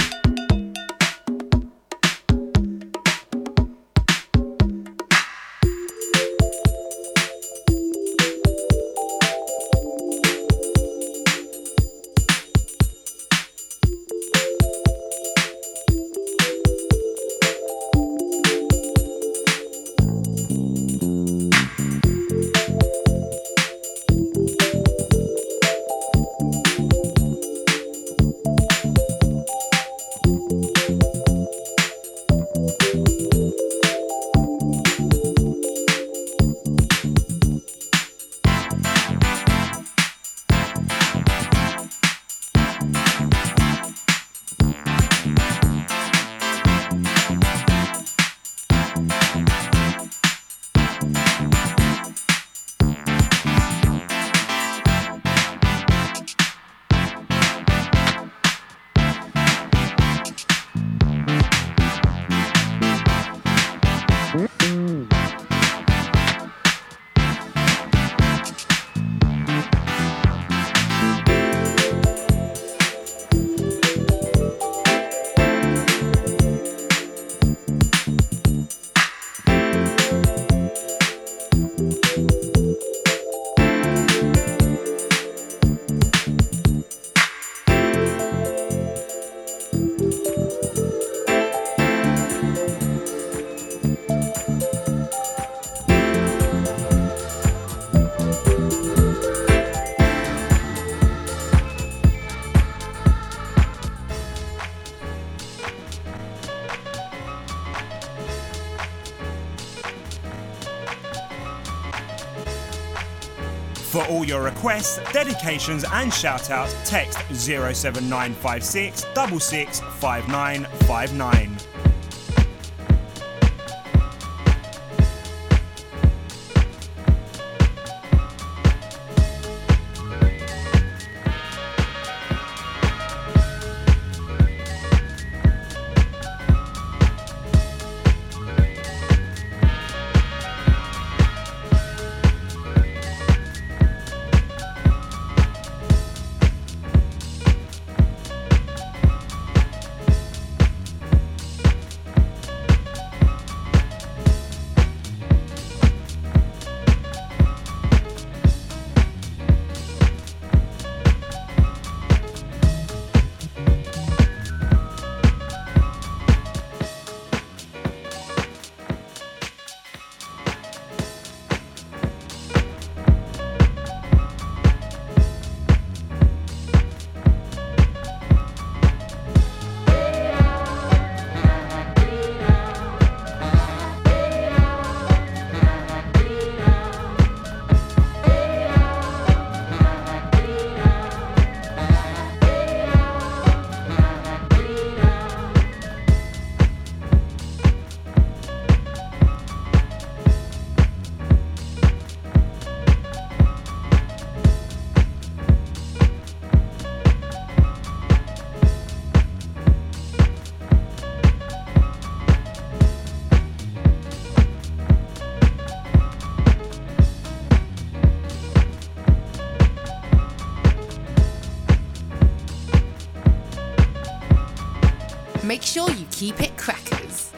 For your requests, dedications and shout-outs, text 07956 665959. Make sure you keep it crackers.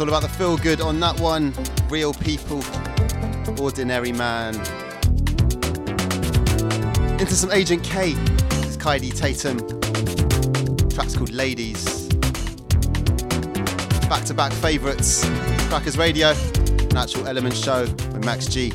All about the feel good on that one. Real people, ordinary man. Into some Agent K. It's Kylie Tatum. The track's called Ladies. Back-to-back favourites. Crackers Radio, Natural Element Show with Max G.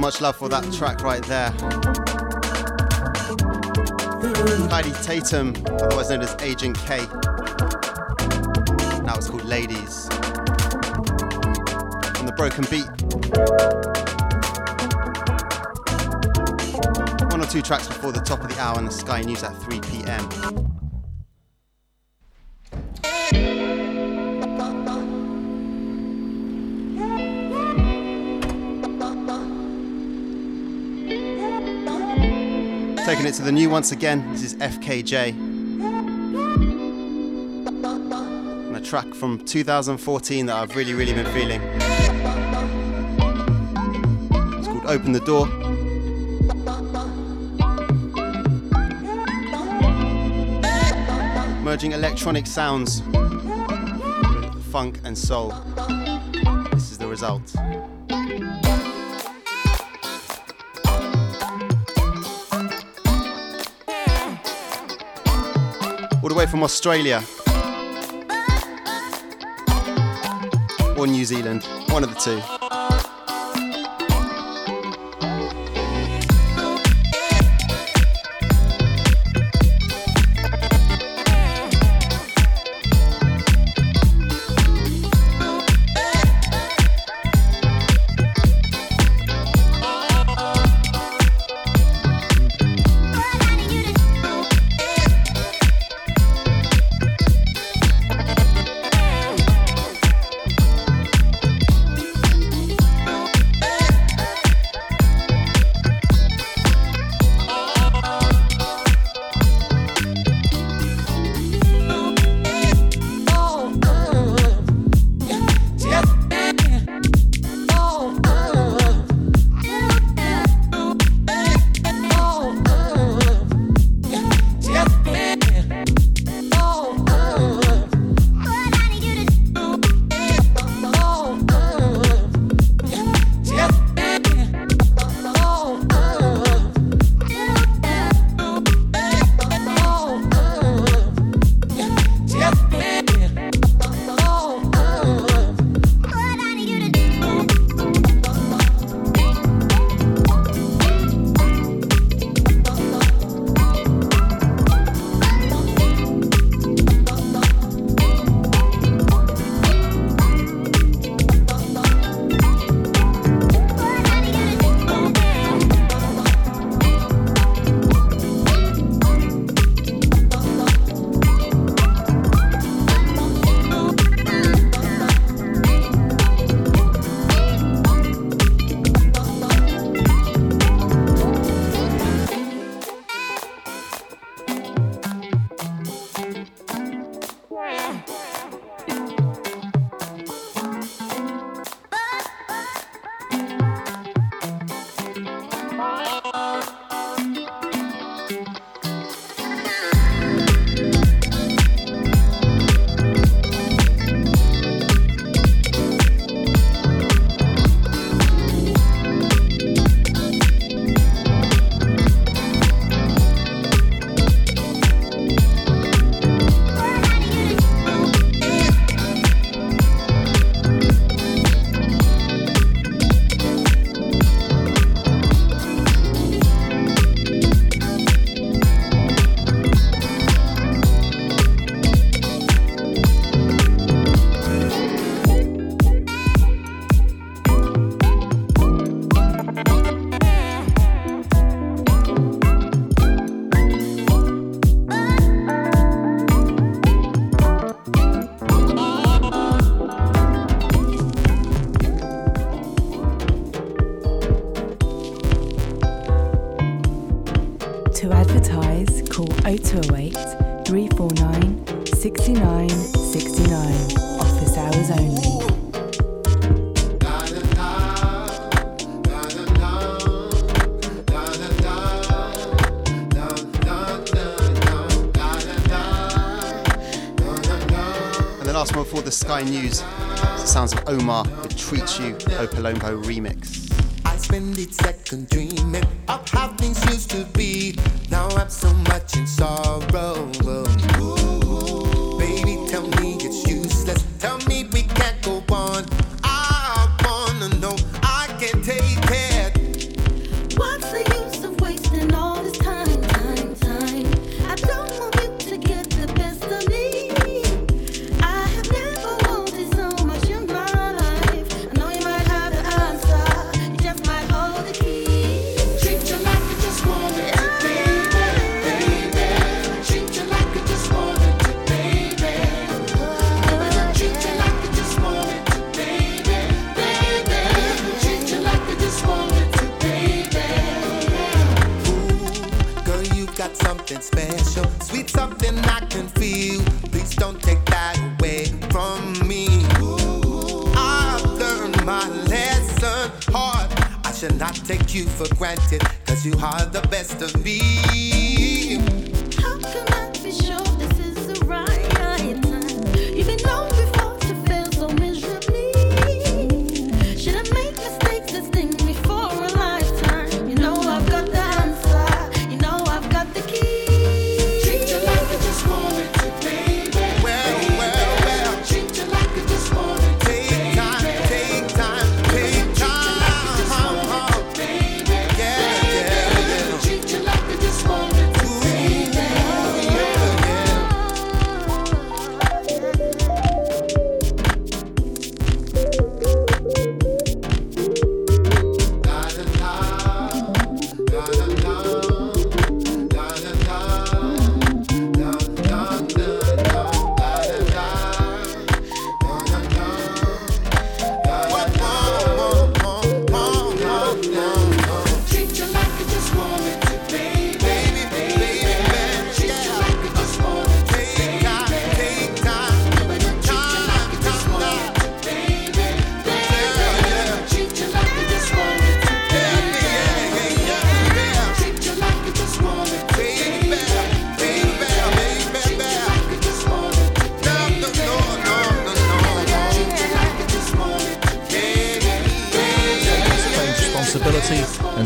Much love for that track right there. Kylie Tatum, otherwise known as Agent K. Now it's called Ladies. On the broken beat. One or two tracks before the top of the hour on the Sky News at 3 p.m. Taking it to the new once again, this is FKJ. And a track from 2014 that I've really been feeling. It's called Open the Door. Merging electronic sounds with funk and soul. This is the result. All the way from Australia or New Zealand, one of the two. To advertise, call 0208 349 6969. Office hours only. And the last one before the Sky News, the sounds of Omar with Treat You, Opalombo remix. Spend each second dreaming of how things used to be. Now I'm so much in sorrow. Ooh. Baby, tell me it's useless. Tell me we can't go on. I wanna know, I can't take it. What's the use of wasting all this time? I don't want you to get the best of me. I have never wanted so much in my life. I know you might have the answer. Something special, sweet something I can feel. Please don't take that away from me. Ooh. I've learned my lesson hard. I should not take you for granted, cause you are the best of me. How can I be sure this is the right time? You've been known before to fail so miserably. Should I make mistakes that sting me for a lifetime? You know I've got the answer.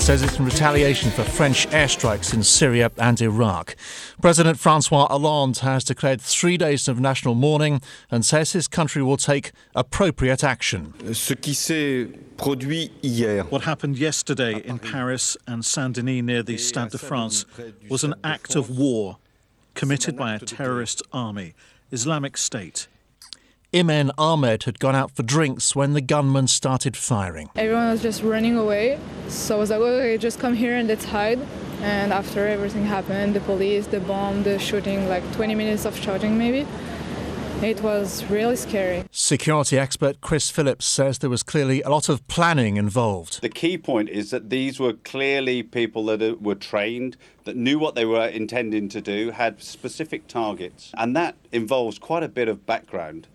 Says it's in retaliation for French airstrikes in Syria and Iraq. President Francois Hollande has declared 3 days of national mourning and says his country will take appropriate action. What happened yesterday in Paris and Saint-Denis near the Stade de France was an act of war committed by a terrorist army, Islamic State. Imen Ahmed had gone out for drinks when the gunman started firing. Everyone was just running away, so I was like, okay, just come here and let's hide. And after everything happened, the police, the bomb, the shooting, like 20 minutes of shooting maybe, it was really scary. Security expert Chris Phillips says there was clearly a lot of planning involved. The key point is that these were clearly people that were trained, that knew what they were intending to do, had specific targets, and that involves quite a bit of background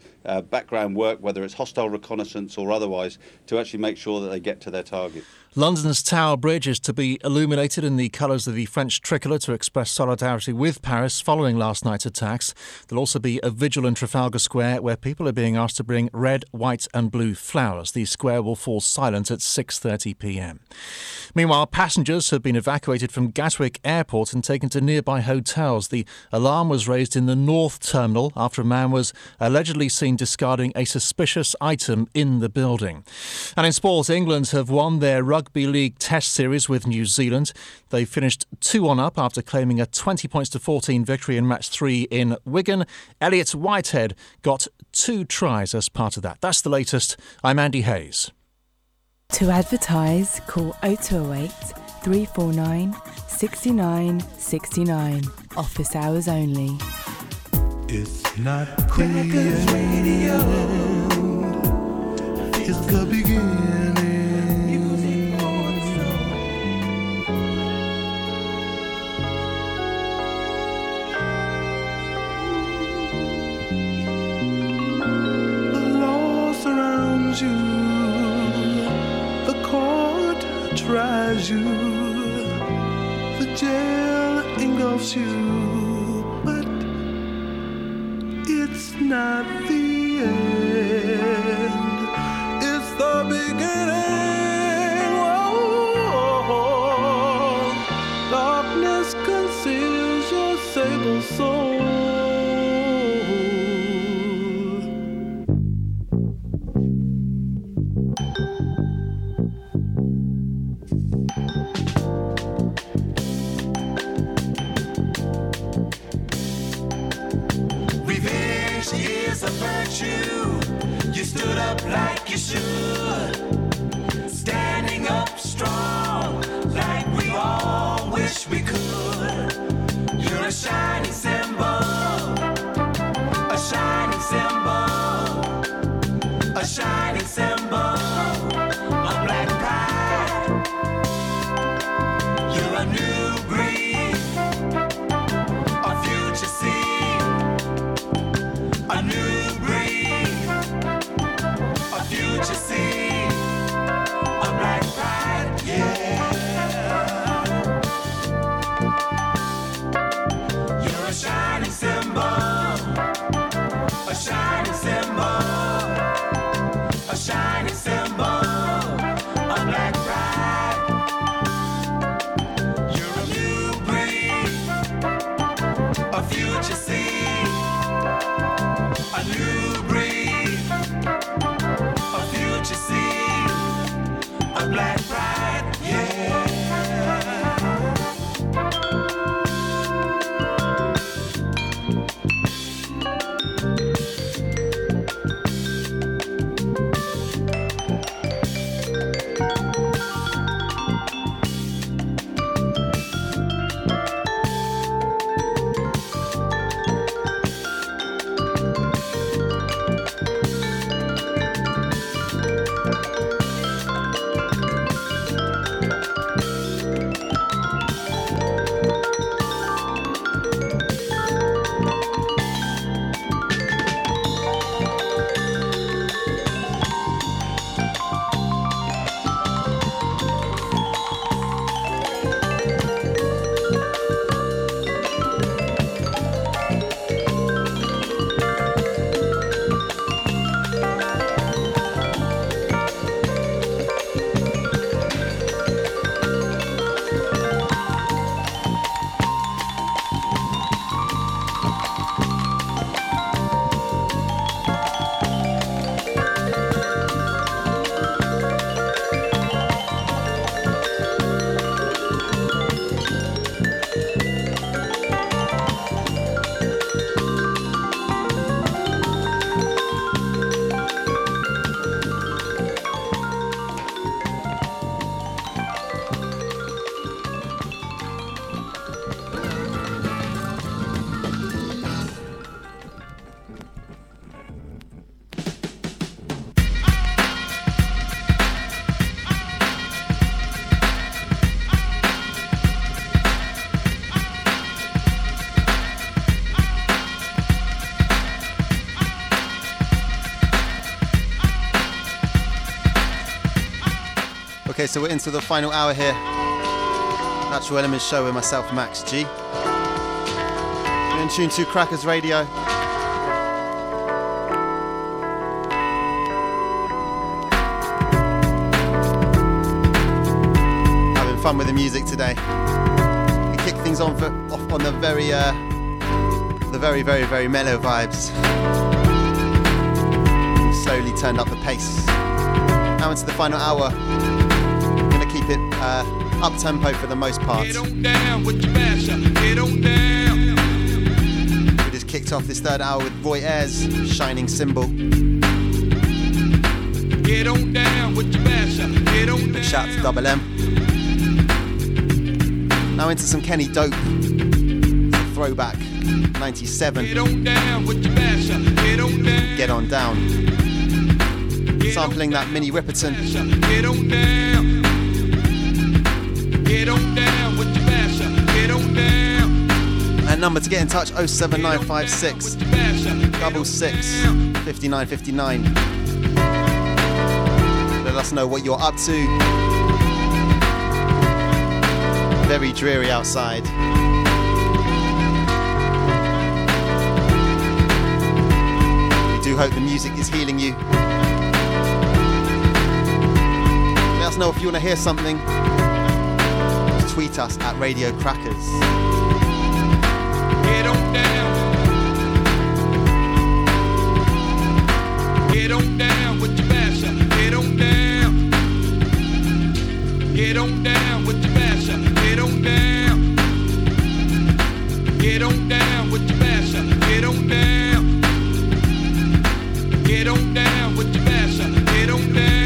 work, whether it's hostile reconnaissance or otherwise, to actually make sure that they get to their target. London's Tower Bridge is to be illuminated in the colours of the French tricolour to express solidarity with Paris following last night's attacks. There'll also be a vigil in Trafalgar Square where people are being asked to bring red, white and blue flowers. The square will fall silent at 6:30pm. Meanwhile, passengers have been evacuated from Gatwick Airport and taken to nearby hotels. The alarm was raised in the North Terminal after a man was allegedly seen discarding a suspicious item in the building. And in sport, England have won their Rugby League Test Series with New Zealand. They finished 2-1 up after claiming a 20-14 victory in match 3 in Wigan. Elliot Whitehead got 2 tries as part of that. That's the latest. I'm Andy Hayes. To advertise, call 0208 349 6969. Office hours only. It's not Crackers Radio. It's the beginning. Music for the soul. captures you, the jail engulfs you, but it's not the end, it's the beginning. Whoa. Darkness conceals your sable soul. You stood up like you should, standing up strong like we all wish we could. You're a shining symbol, a shining symbol, a shining symbol of black pride. You're a new breed, a future seed, a new you see, a black pride, yeah. You're a shining symbol, a shining symbol, a shining symbol, a black pride. You're a new breed, a future seed, a new breed. You see, a black pride, Okay, so we're into the final hour here. Natural Element Show with myself, Max G. You're in tune to Crackers Radio. Having fun with the music today. We kick things off on the very, very mellow vibes. We've slowly turned up the pace. Now into the final hour. It up tempo for the most part. Get on down with your mashup. Get on down. We just kicked off this third hour with Roy Ayers, Shining Symbol. Get on down with your mashup. Get on down. Big shout to Double M. Now into some Kenny Dope. Throwback 97. Get on down with your mashup. Get on down. Get on down. Sampling that Minnie Riperton. Get on down. Get on down with your mashup, get on down. And number to get in touch, 07956 66 5959. Let us know what you're up to. very dreary outside. We do hope the music is healing you. Let us know if you want to hear something. Just tweet us at Radio Crackers. Get on down. Get on down with your bass up. Get on down. Get on down with your bass up. Get on down. Get on down with your bass up. Get on down. Get on down with your bass up. Get on down.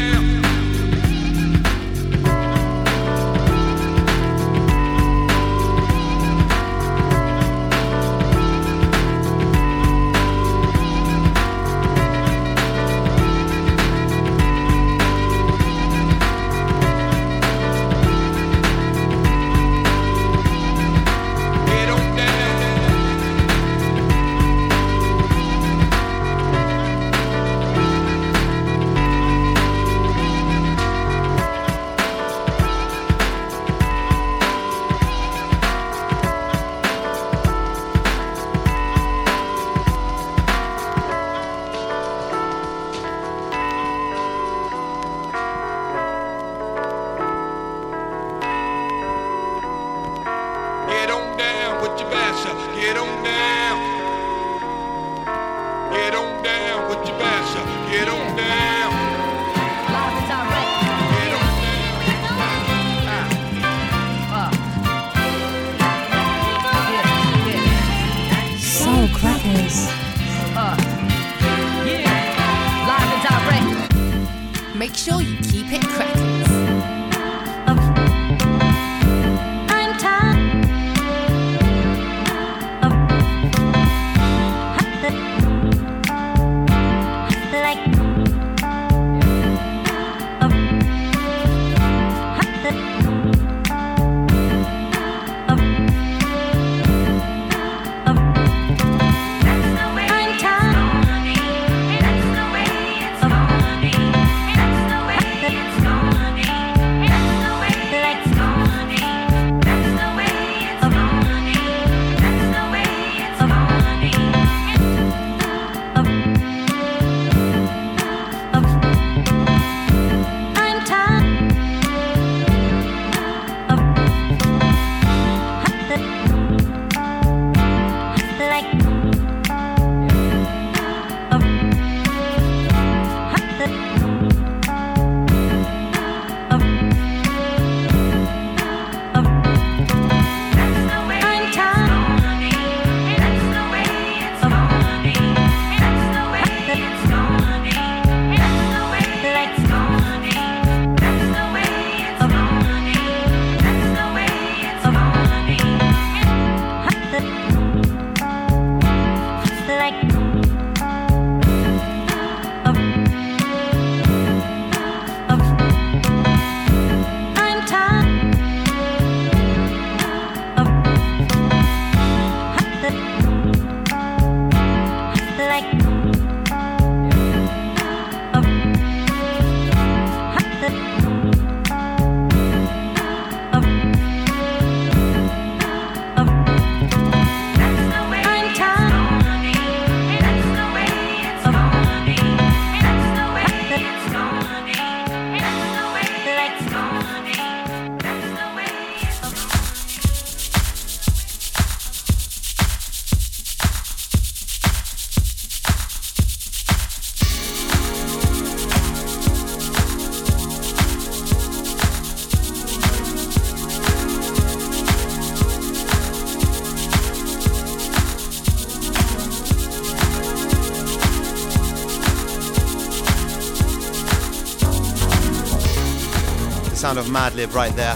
Of Madlib right there.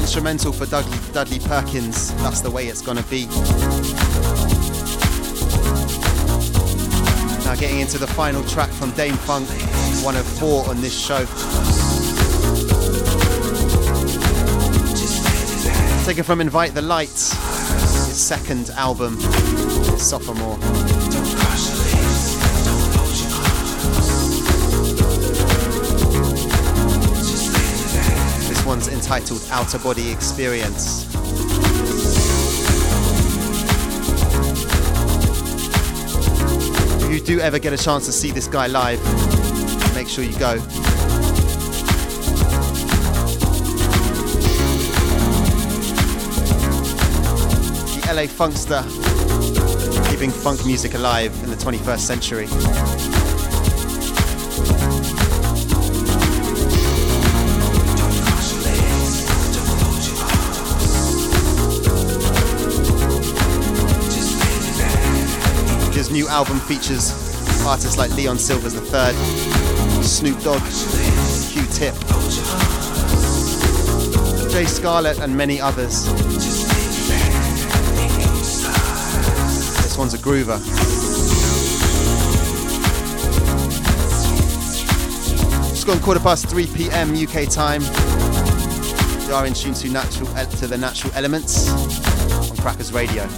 Instrumental for Dudley Perkins, that's the way it's gonna be. Now getting into the final track from Dâm-Funk, one of four on this show. Taken from Invite the Light, his second album, his sophomore. one's entitled Outer Body Experience. If you do ever get a chance to see this guy live, make sure you go. The LA Funkster, keeping funk music alive in the 21st century. His new album features artists like Leon Silvers III, Snoop Dogg, Q-Tip, Jay Scarlett and many others. This one's a groover. It's gone 3:15 PM UK time. You are in tune to the Natural Elements on Crackers Radio.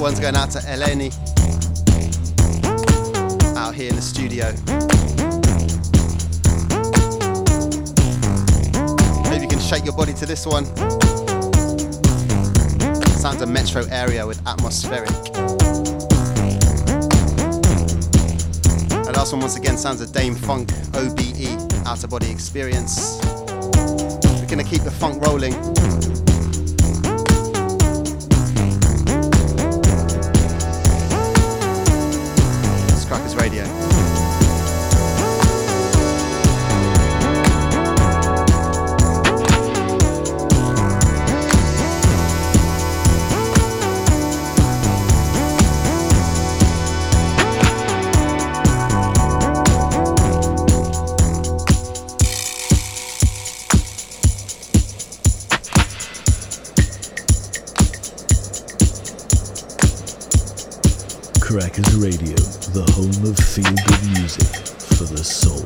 One's going out to Eleni, out here in the studio. Maybe you can shake your body to this one. Sounds of Metro Area with Atmospheric. And last one once again sounds of Dâm-Funk, OBE, Outer Body Experience. We're going to keep the funk rolling. Radio. Crackers Radio, the home of feel-good music for the soul.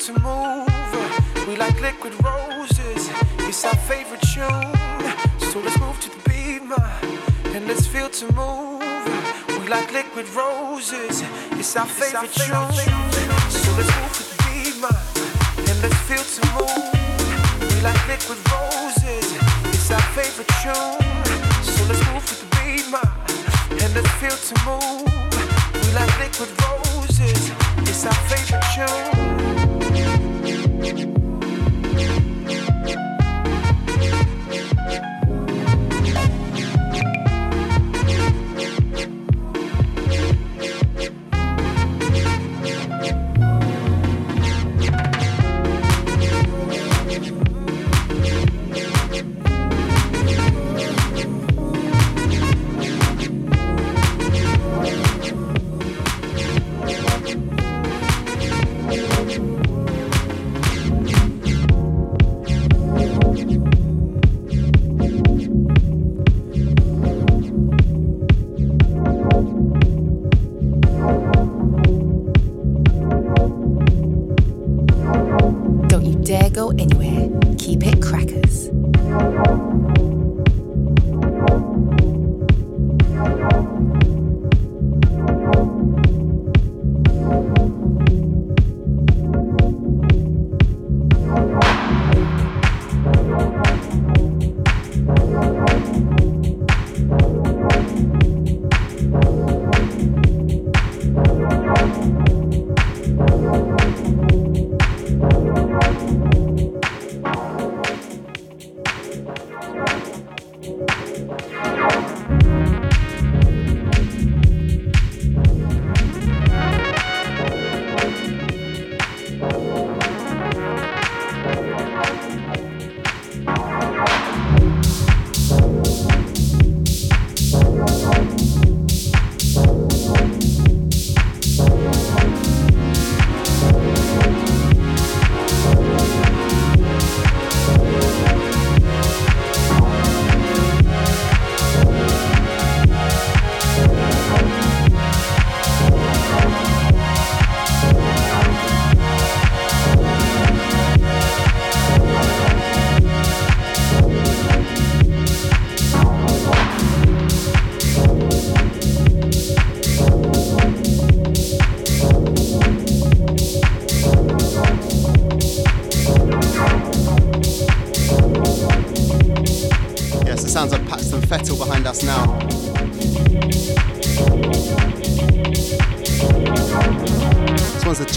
to move. We like liquid roses. It's our favorite tune. So let's move to the beat, ma, and let's feel to move. We like liquid roses. It's our favorite tune. So let's move to the beat, ma, and let's feel to move. We like liquid roses. It's our favorite tune. So let's move to the beat, ma, and let's feel to move. We like liquid roses. It's our favorite tune.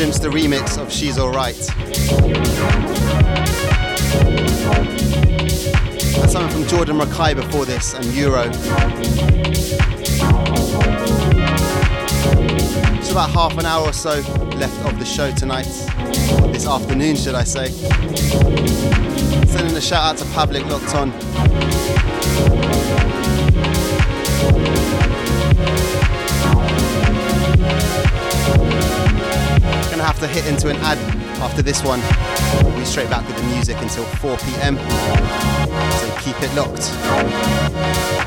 The remix of She's Alright. That's something from Jordan Rakai before this and Euro. It's about half an hour or so left of the show tonight. This afternoon, should I say. Sending a shout out to Pavlik Locked On. Have to hit into an ad after this one. We'll be straight back with the music until 4 p.m. So keep it locked.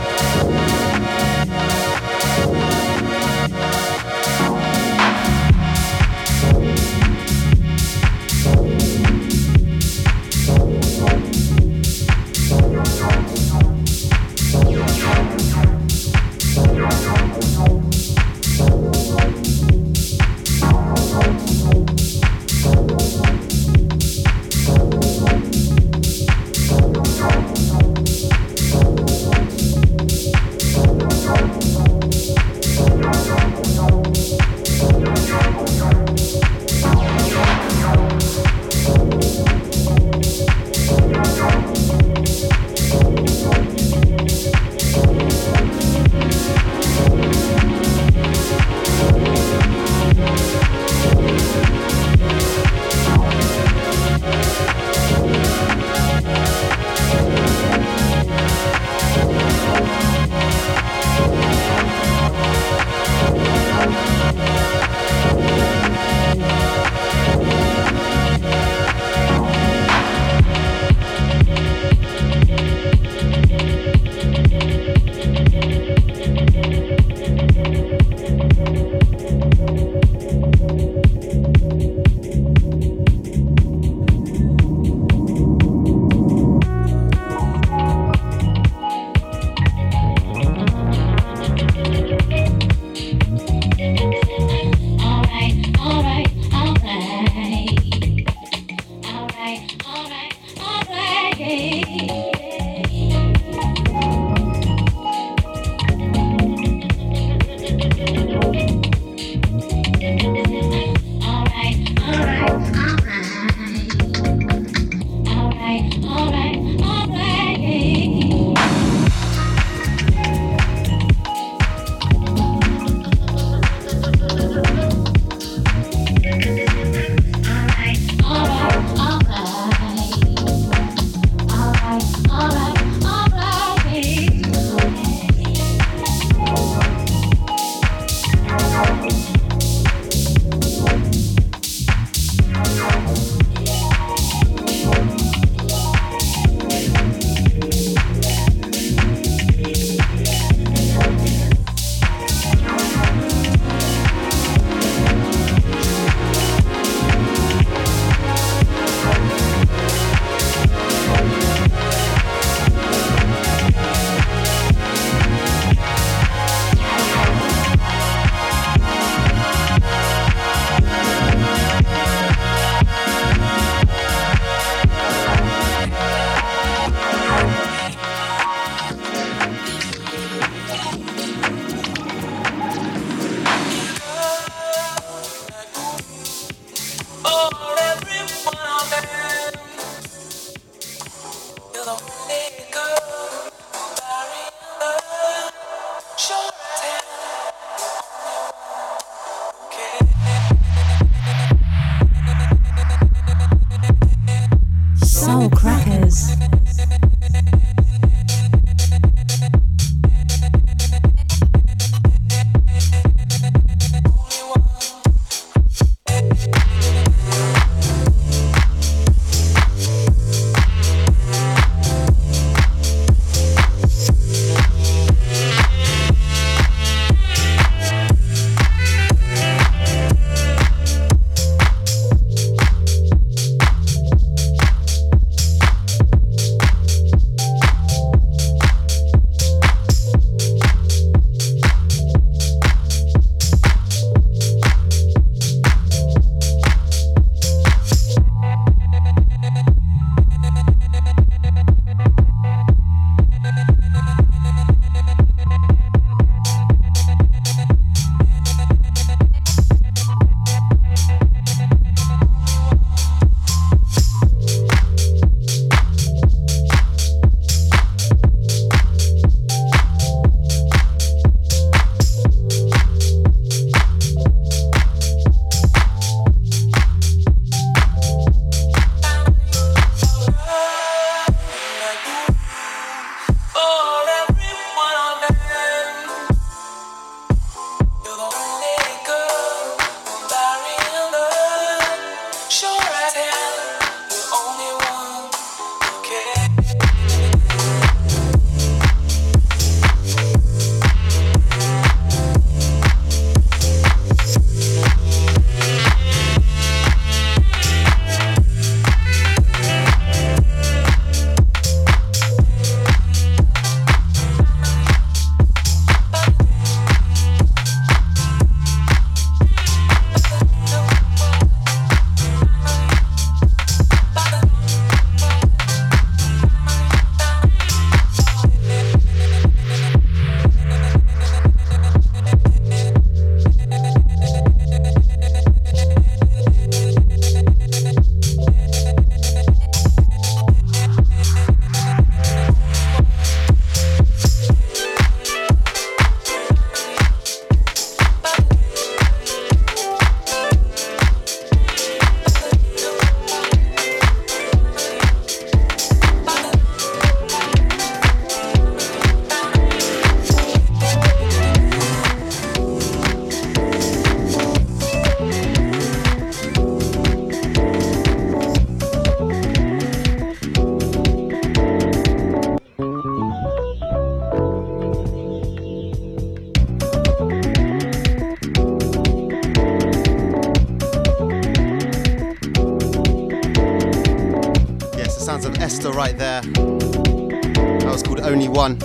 Right there. That was called Only One.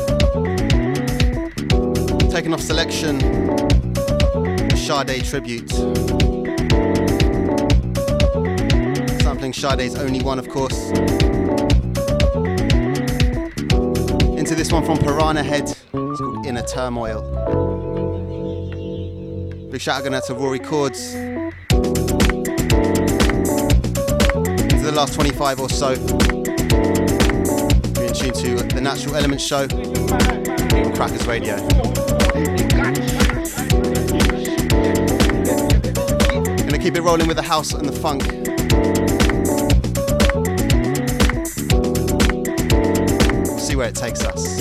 Taking off selection, a Sade tribute. Sampling playing Sade's Only One, of course. Into this one from Piranha Head, it's called Inner Turmoil. Big shout out going out to Rory Cords. Into the last 25 or so. You're in tune to the Natural Element Show on Crackers Radio. Keep it rolling with the house and the funk. See where it takes us.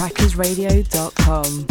Crackersradio.com.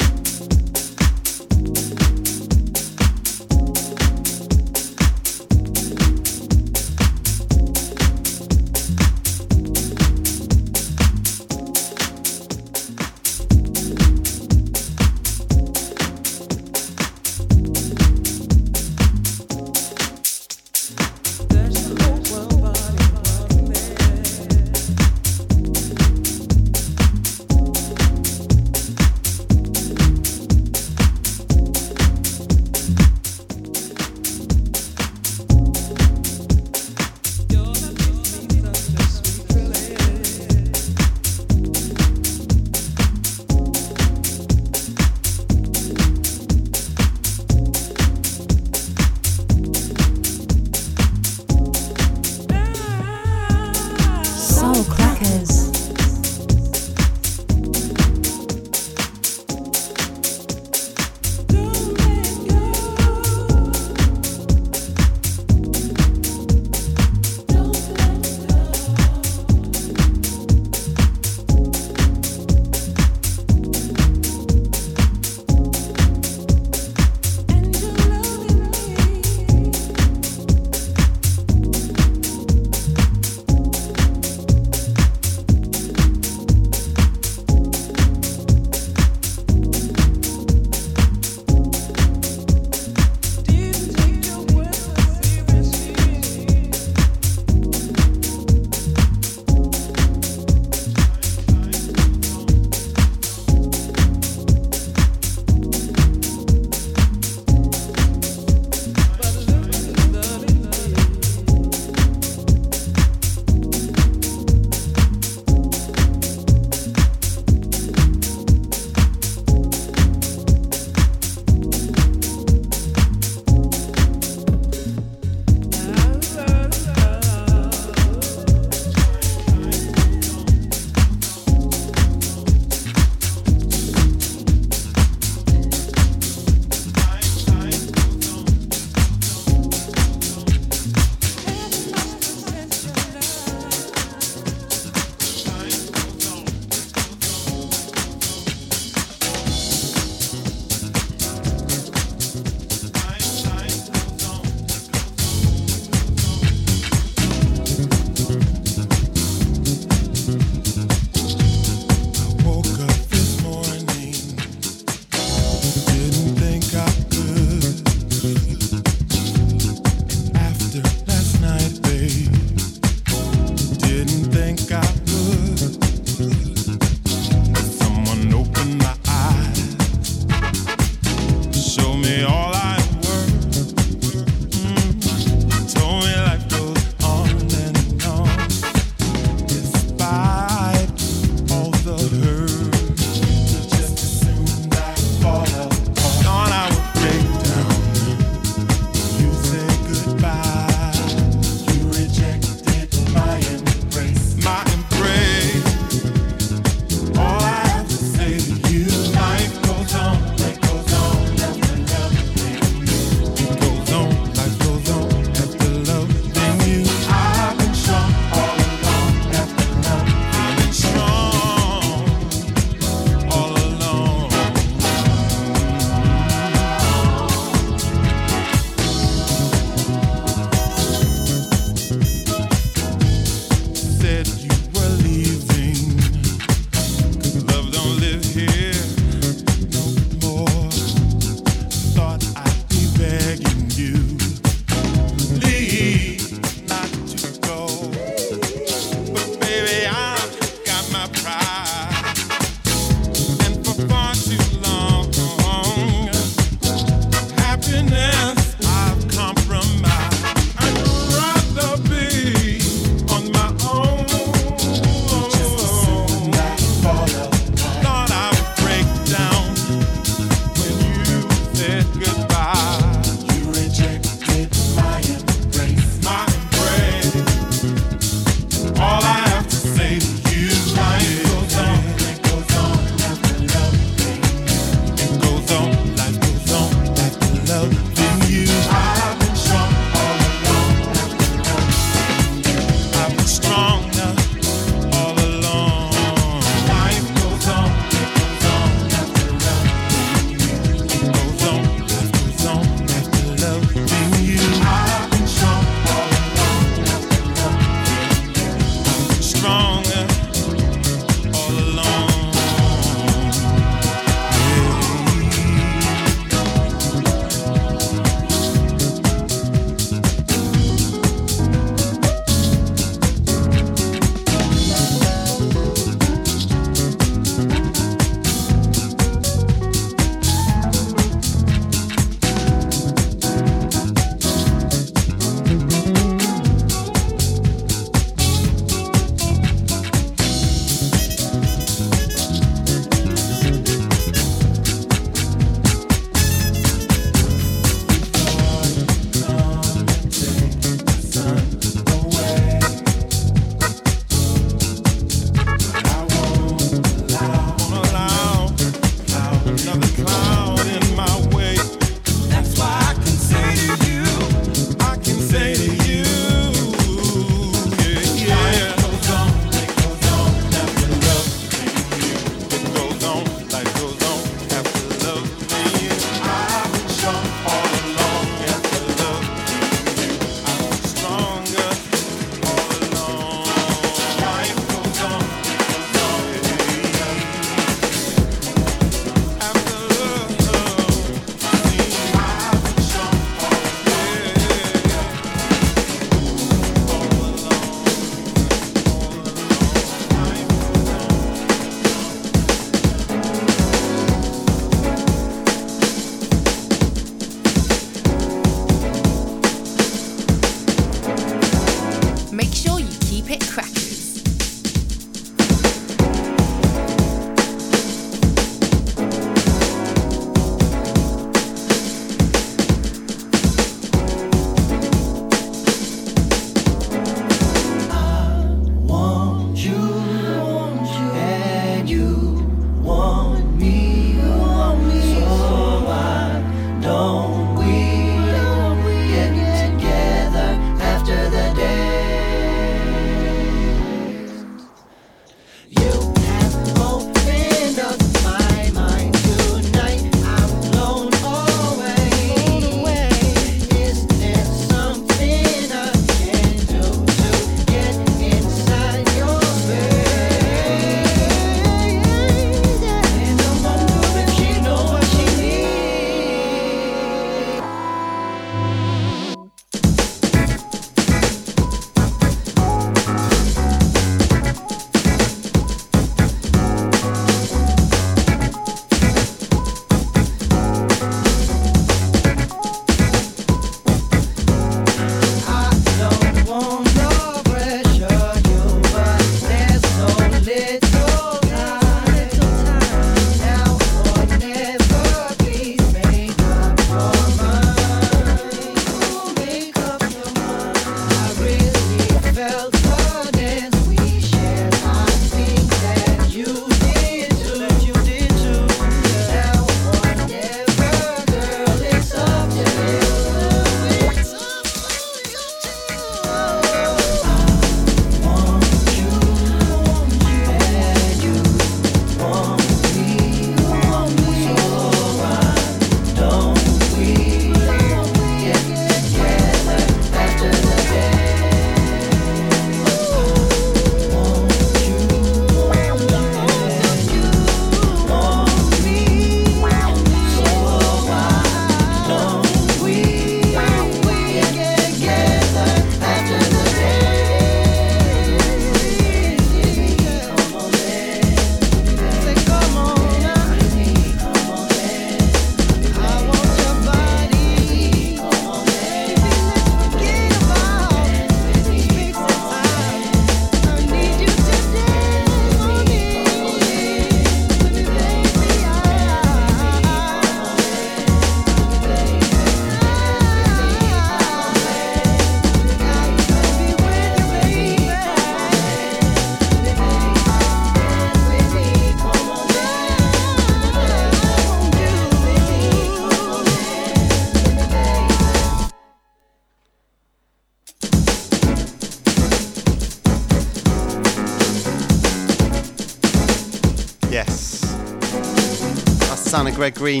Yes. That's the sound of Greg Green.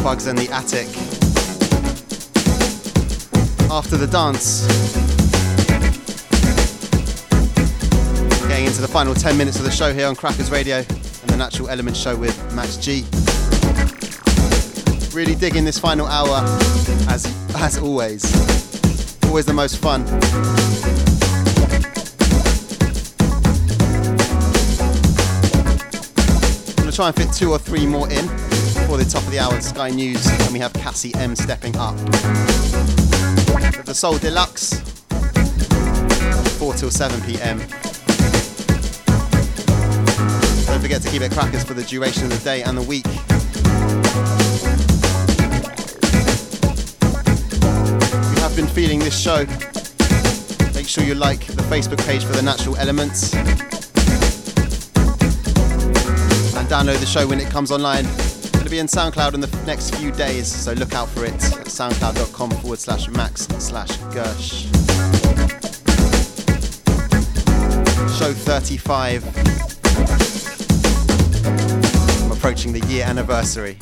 Bugs in the Attic. After the dance. Getting into the final 10 minutes of the show here on Crackers Radio and the Natural Element Show with Max G. Really digging this final hour, as always. Always the most fun. Try and fit 2 or 3 more in before the top of the hour at Sky News, and we have Cassie M stepping up. But the Soul Deluxe, 4 till 7 p.m. Don't forget to keep it crackers for the duration of the day and the week. If you have been feeling this show, make sure you like the Facebook page for the Natural Elements. Download the show when it comes online. It's going to be in SoundCloud in the next few days, so look out for it at soundcloud.com/max/Gersh. Show 35. I'm approaching the year anniversary.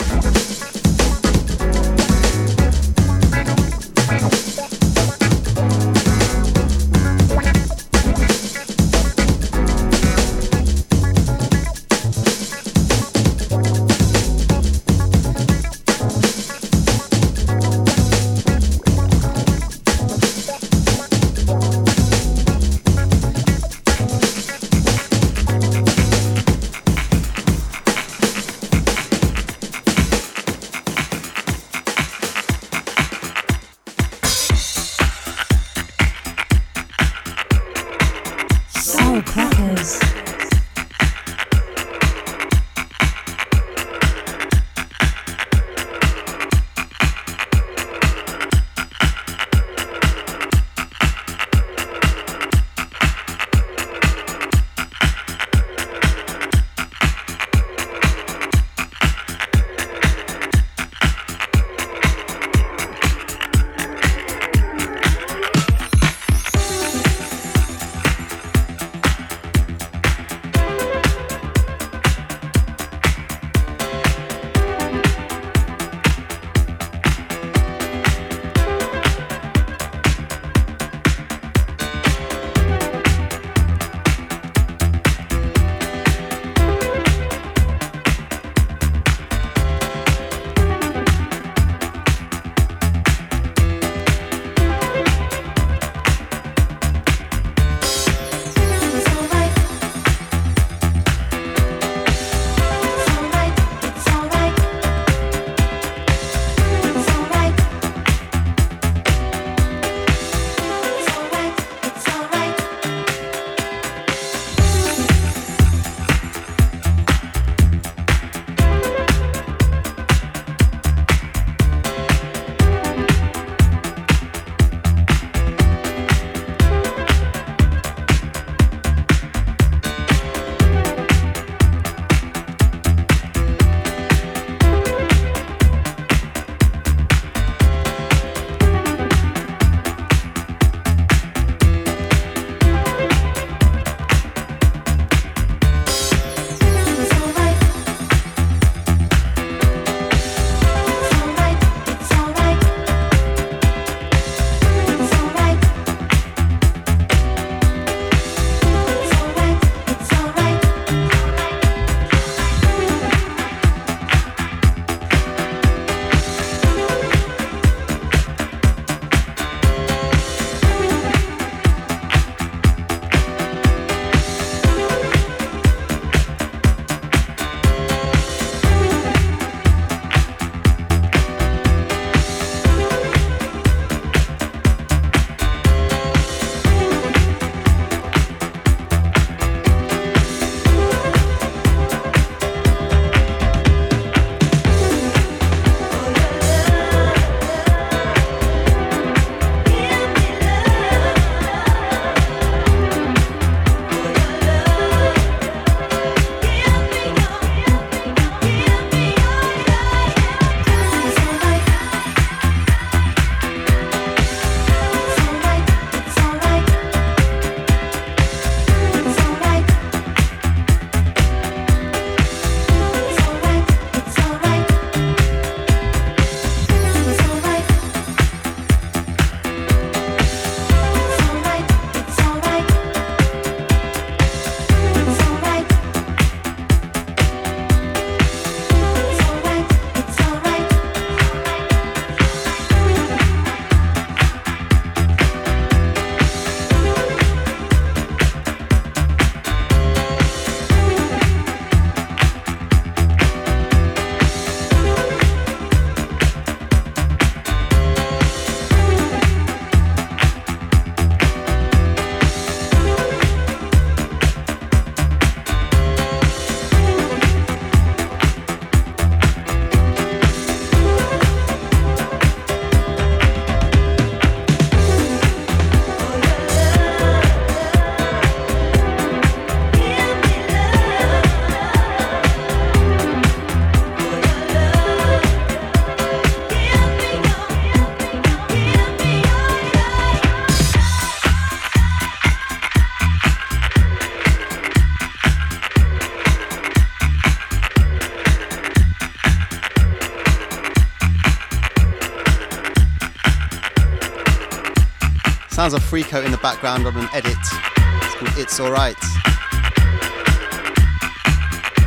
sounds of Freako in the background on an edit. It's called It's Alright.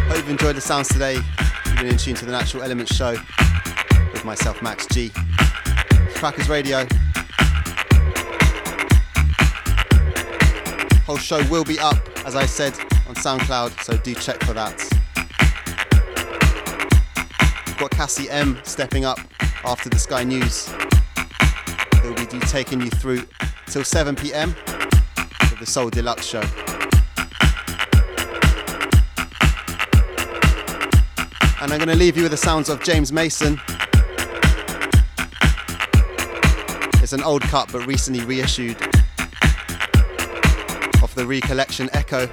Hope you've enjoyed the sounds today. You've been in tune to the Natural Element Show with myself, Max G. Crackers Radio. Whole show will be up, as I said, on SoundCloud, so do check for that. We've got Cassie M stepping up after the Sky News. He'll be taking you through till 7 p.m. with the Soul Deluxe Show. And I'm going to leave you with the sounds of James Mason. It's an old cut but recently reissued off the recollection Echo.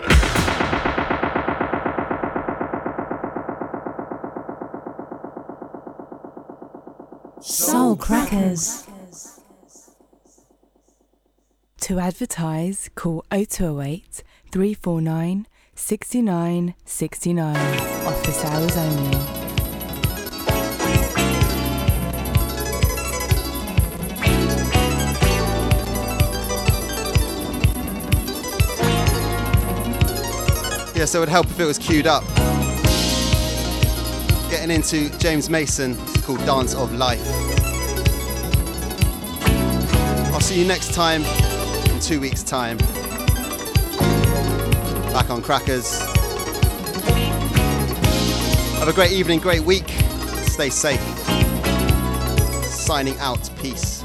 Soul Crackers. To advertise, call 0208 349 6969. Office hours only. Yeah, so it would help if it was queued up. Getting into James Mason, it's called Dance of Life. I'll see you next time, in 2 weeks' time. Back on Crackers. Have a great evening, great week. Stay safe. Signing out, peace.